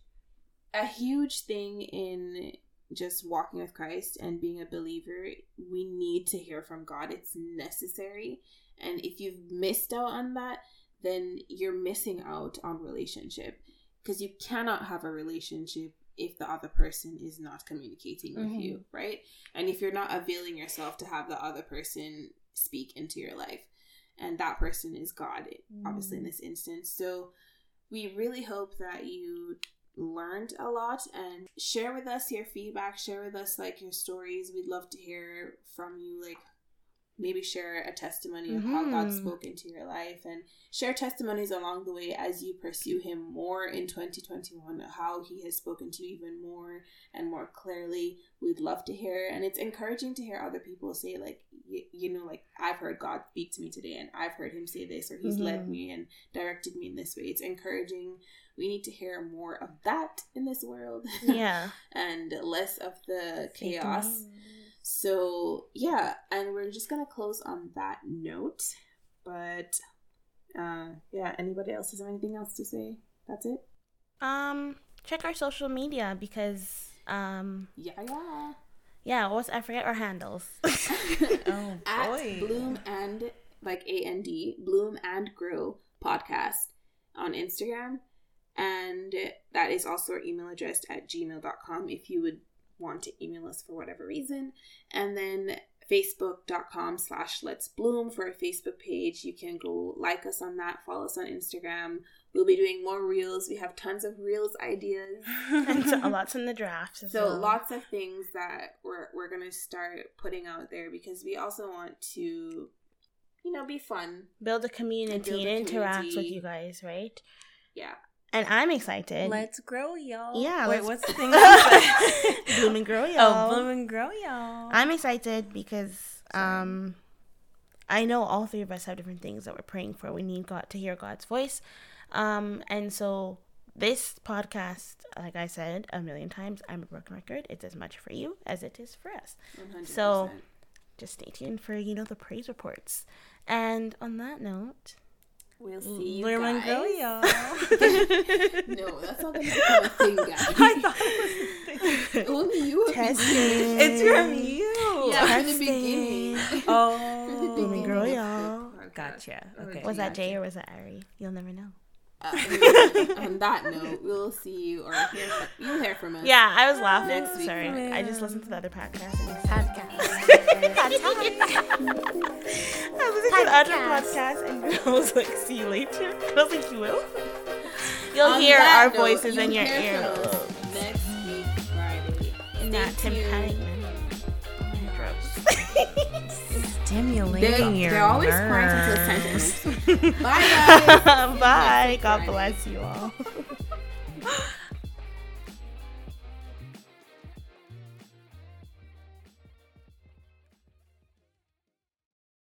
a huge thing in just walking with Christ and being a believer. We need to hear from God. It's necessary. And if you've missed out on that, then you're missing out on relationship, because you cannot have a relationship if the other person is not communicating mm-hmm. with you, right? And if you're not availing yourself to have the other person speak into your life, and that person is God, obviously, mm. in this instance. So we really hope that you learned a lot, and share with us your feedback, share with us like your stories. We'd love to hear from you. Like, maybe share a testimony mm-hmm. of how God spoke into your life, and share testimonies along the way as you pursue him more in twenty twenty-one, how he has spoken to you even more and more clearly. We'd love to hear, and it's encouraging to hear other people say, like, y- you know, like, I've heard God speak to me today, and I've heard him say this, or he's mm-hmm. led me and directed me in this way. It's encouraging. We need to hear more of that in this world. Yeah. And less of the chaos. So, yeah. And we're just going to close on that note. But, uh, yeah. Anybody else? Is there anything else to say? That's it? Um, check our social media, because... Um, yeah, yeah. Yeah, what's... I forget our handles. Oh, at boy. Bloom and... Like, A and D. Bloom and Grow Podcast on Instagram. And that is also our email address at gmail dot com if you would want to email us for whatever reason. And then facebook dot com slash let's bloom for a Facebook page. You can go like us on that, follow us on Instagram. We'll be doing more reels. We have tons of reels ideas. And so, lots in the draft as well. So lots of things that we're, we're going to start putting out there, because we also want to, you know, be fun. Build a community and, build a and community. interact with you guys, right? Yeah. And I'm excited. Let's grow, y'all. Yeah. Wait, what's the thing? Bloom and grow, y'all. Oh, bloom and grow, y'all. I'm excited because um, I know all three of us have different things that we're praying for. We need God to hear God's voice. Um, and so this podcast, like I said a million times, I'm a broken record. It's as much for you as it is for us. one hundred percent. So just stay tuned for, you know, the praise reports. And on that note... We'll see you Bloom guys. Go, y'all. No, that's not going to become a thing, guys. I thought it was a thing. Only you. Testing. It's from you. Yeah, from the beginning. Oh. From the beginning. much, yeah. Okay. Was that Jay or was that Ari? You'll never know. Uh, on that note, we'll see you or hear from, you'll hear from us. Yeah, I was laughing. Next week. Sorry, yeah. I just listened to the other podcast. Podcast. podcast. I listened to the other podcast, and I was like, "See you later." I don't think you will. You'll on hear our note, voices you in your ear. Next week, Friday. And not Tim Panic. Stimulating they're, your They're always nerves. Bye, guys. Bye. God bless you all.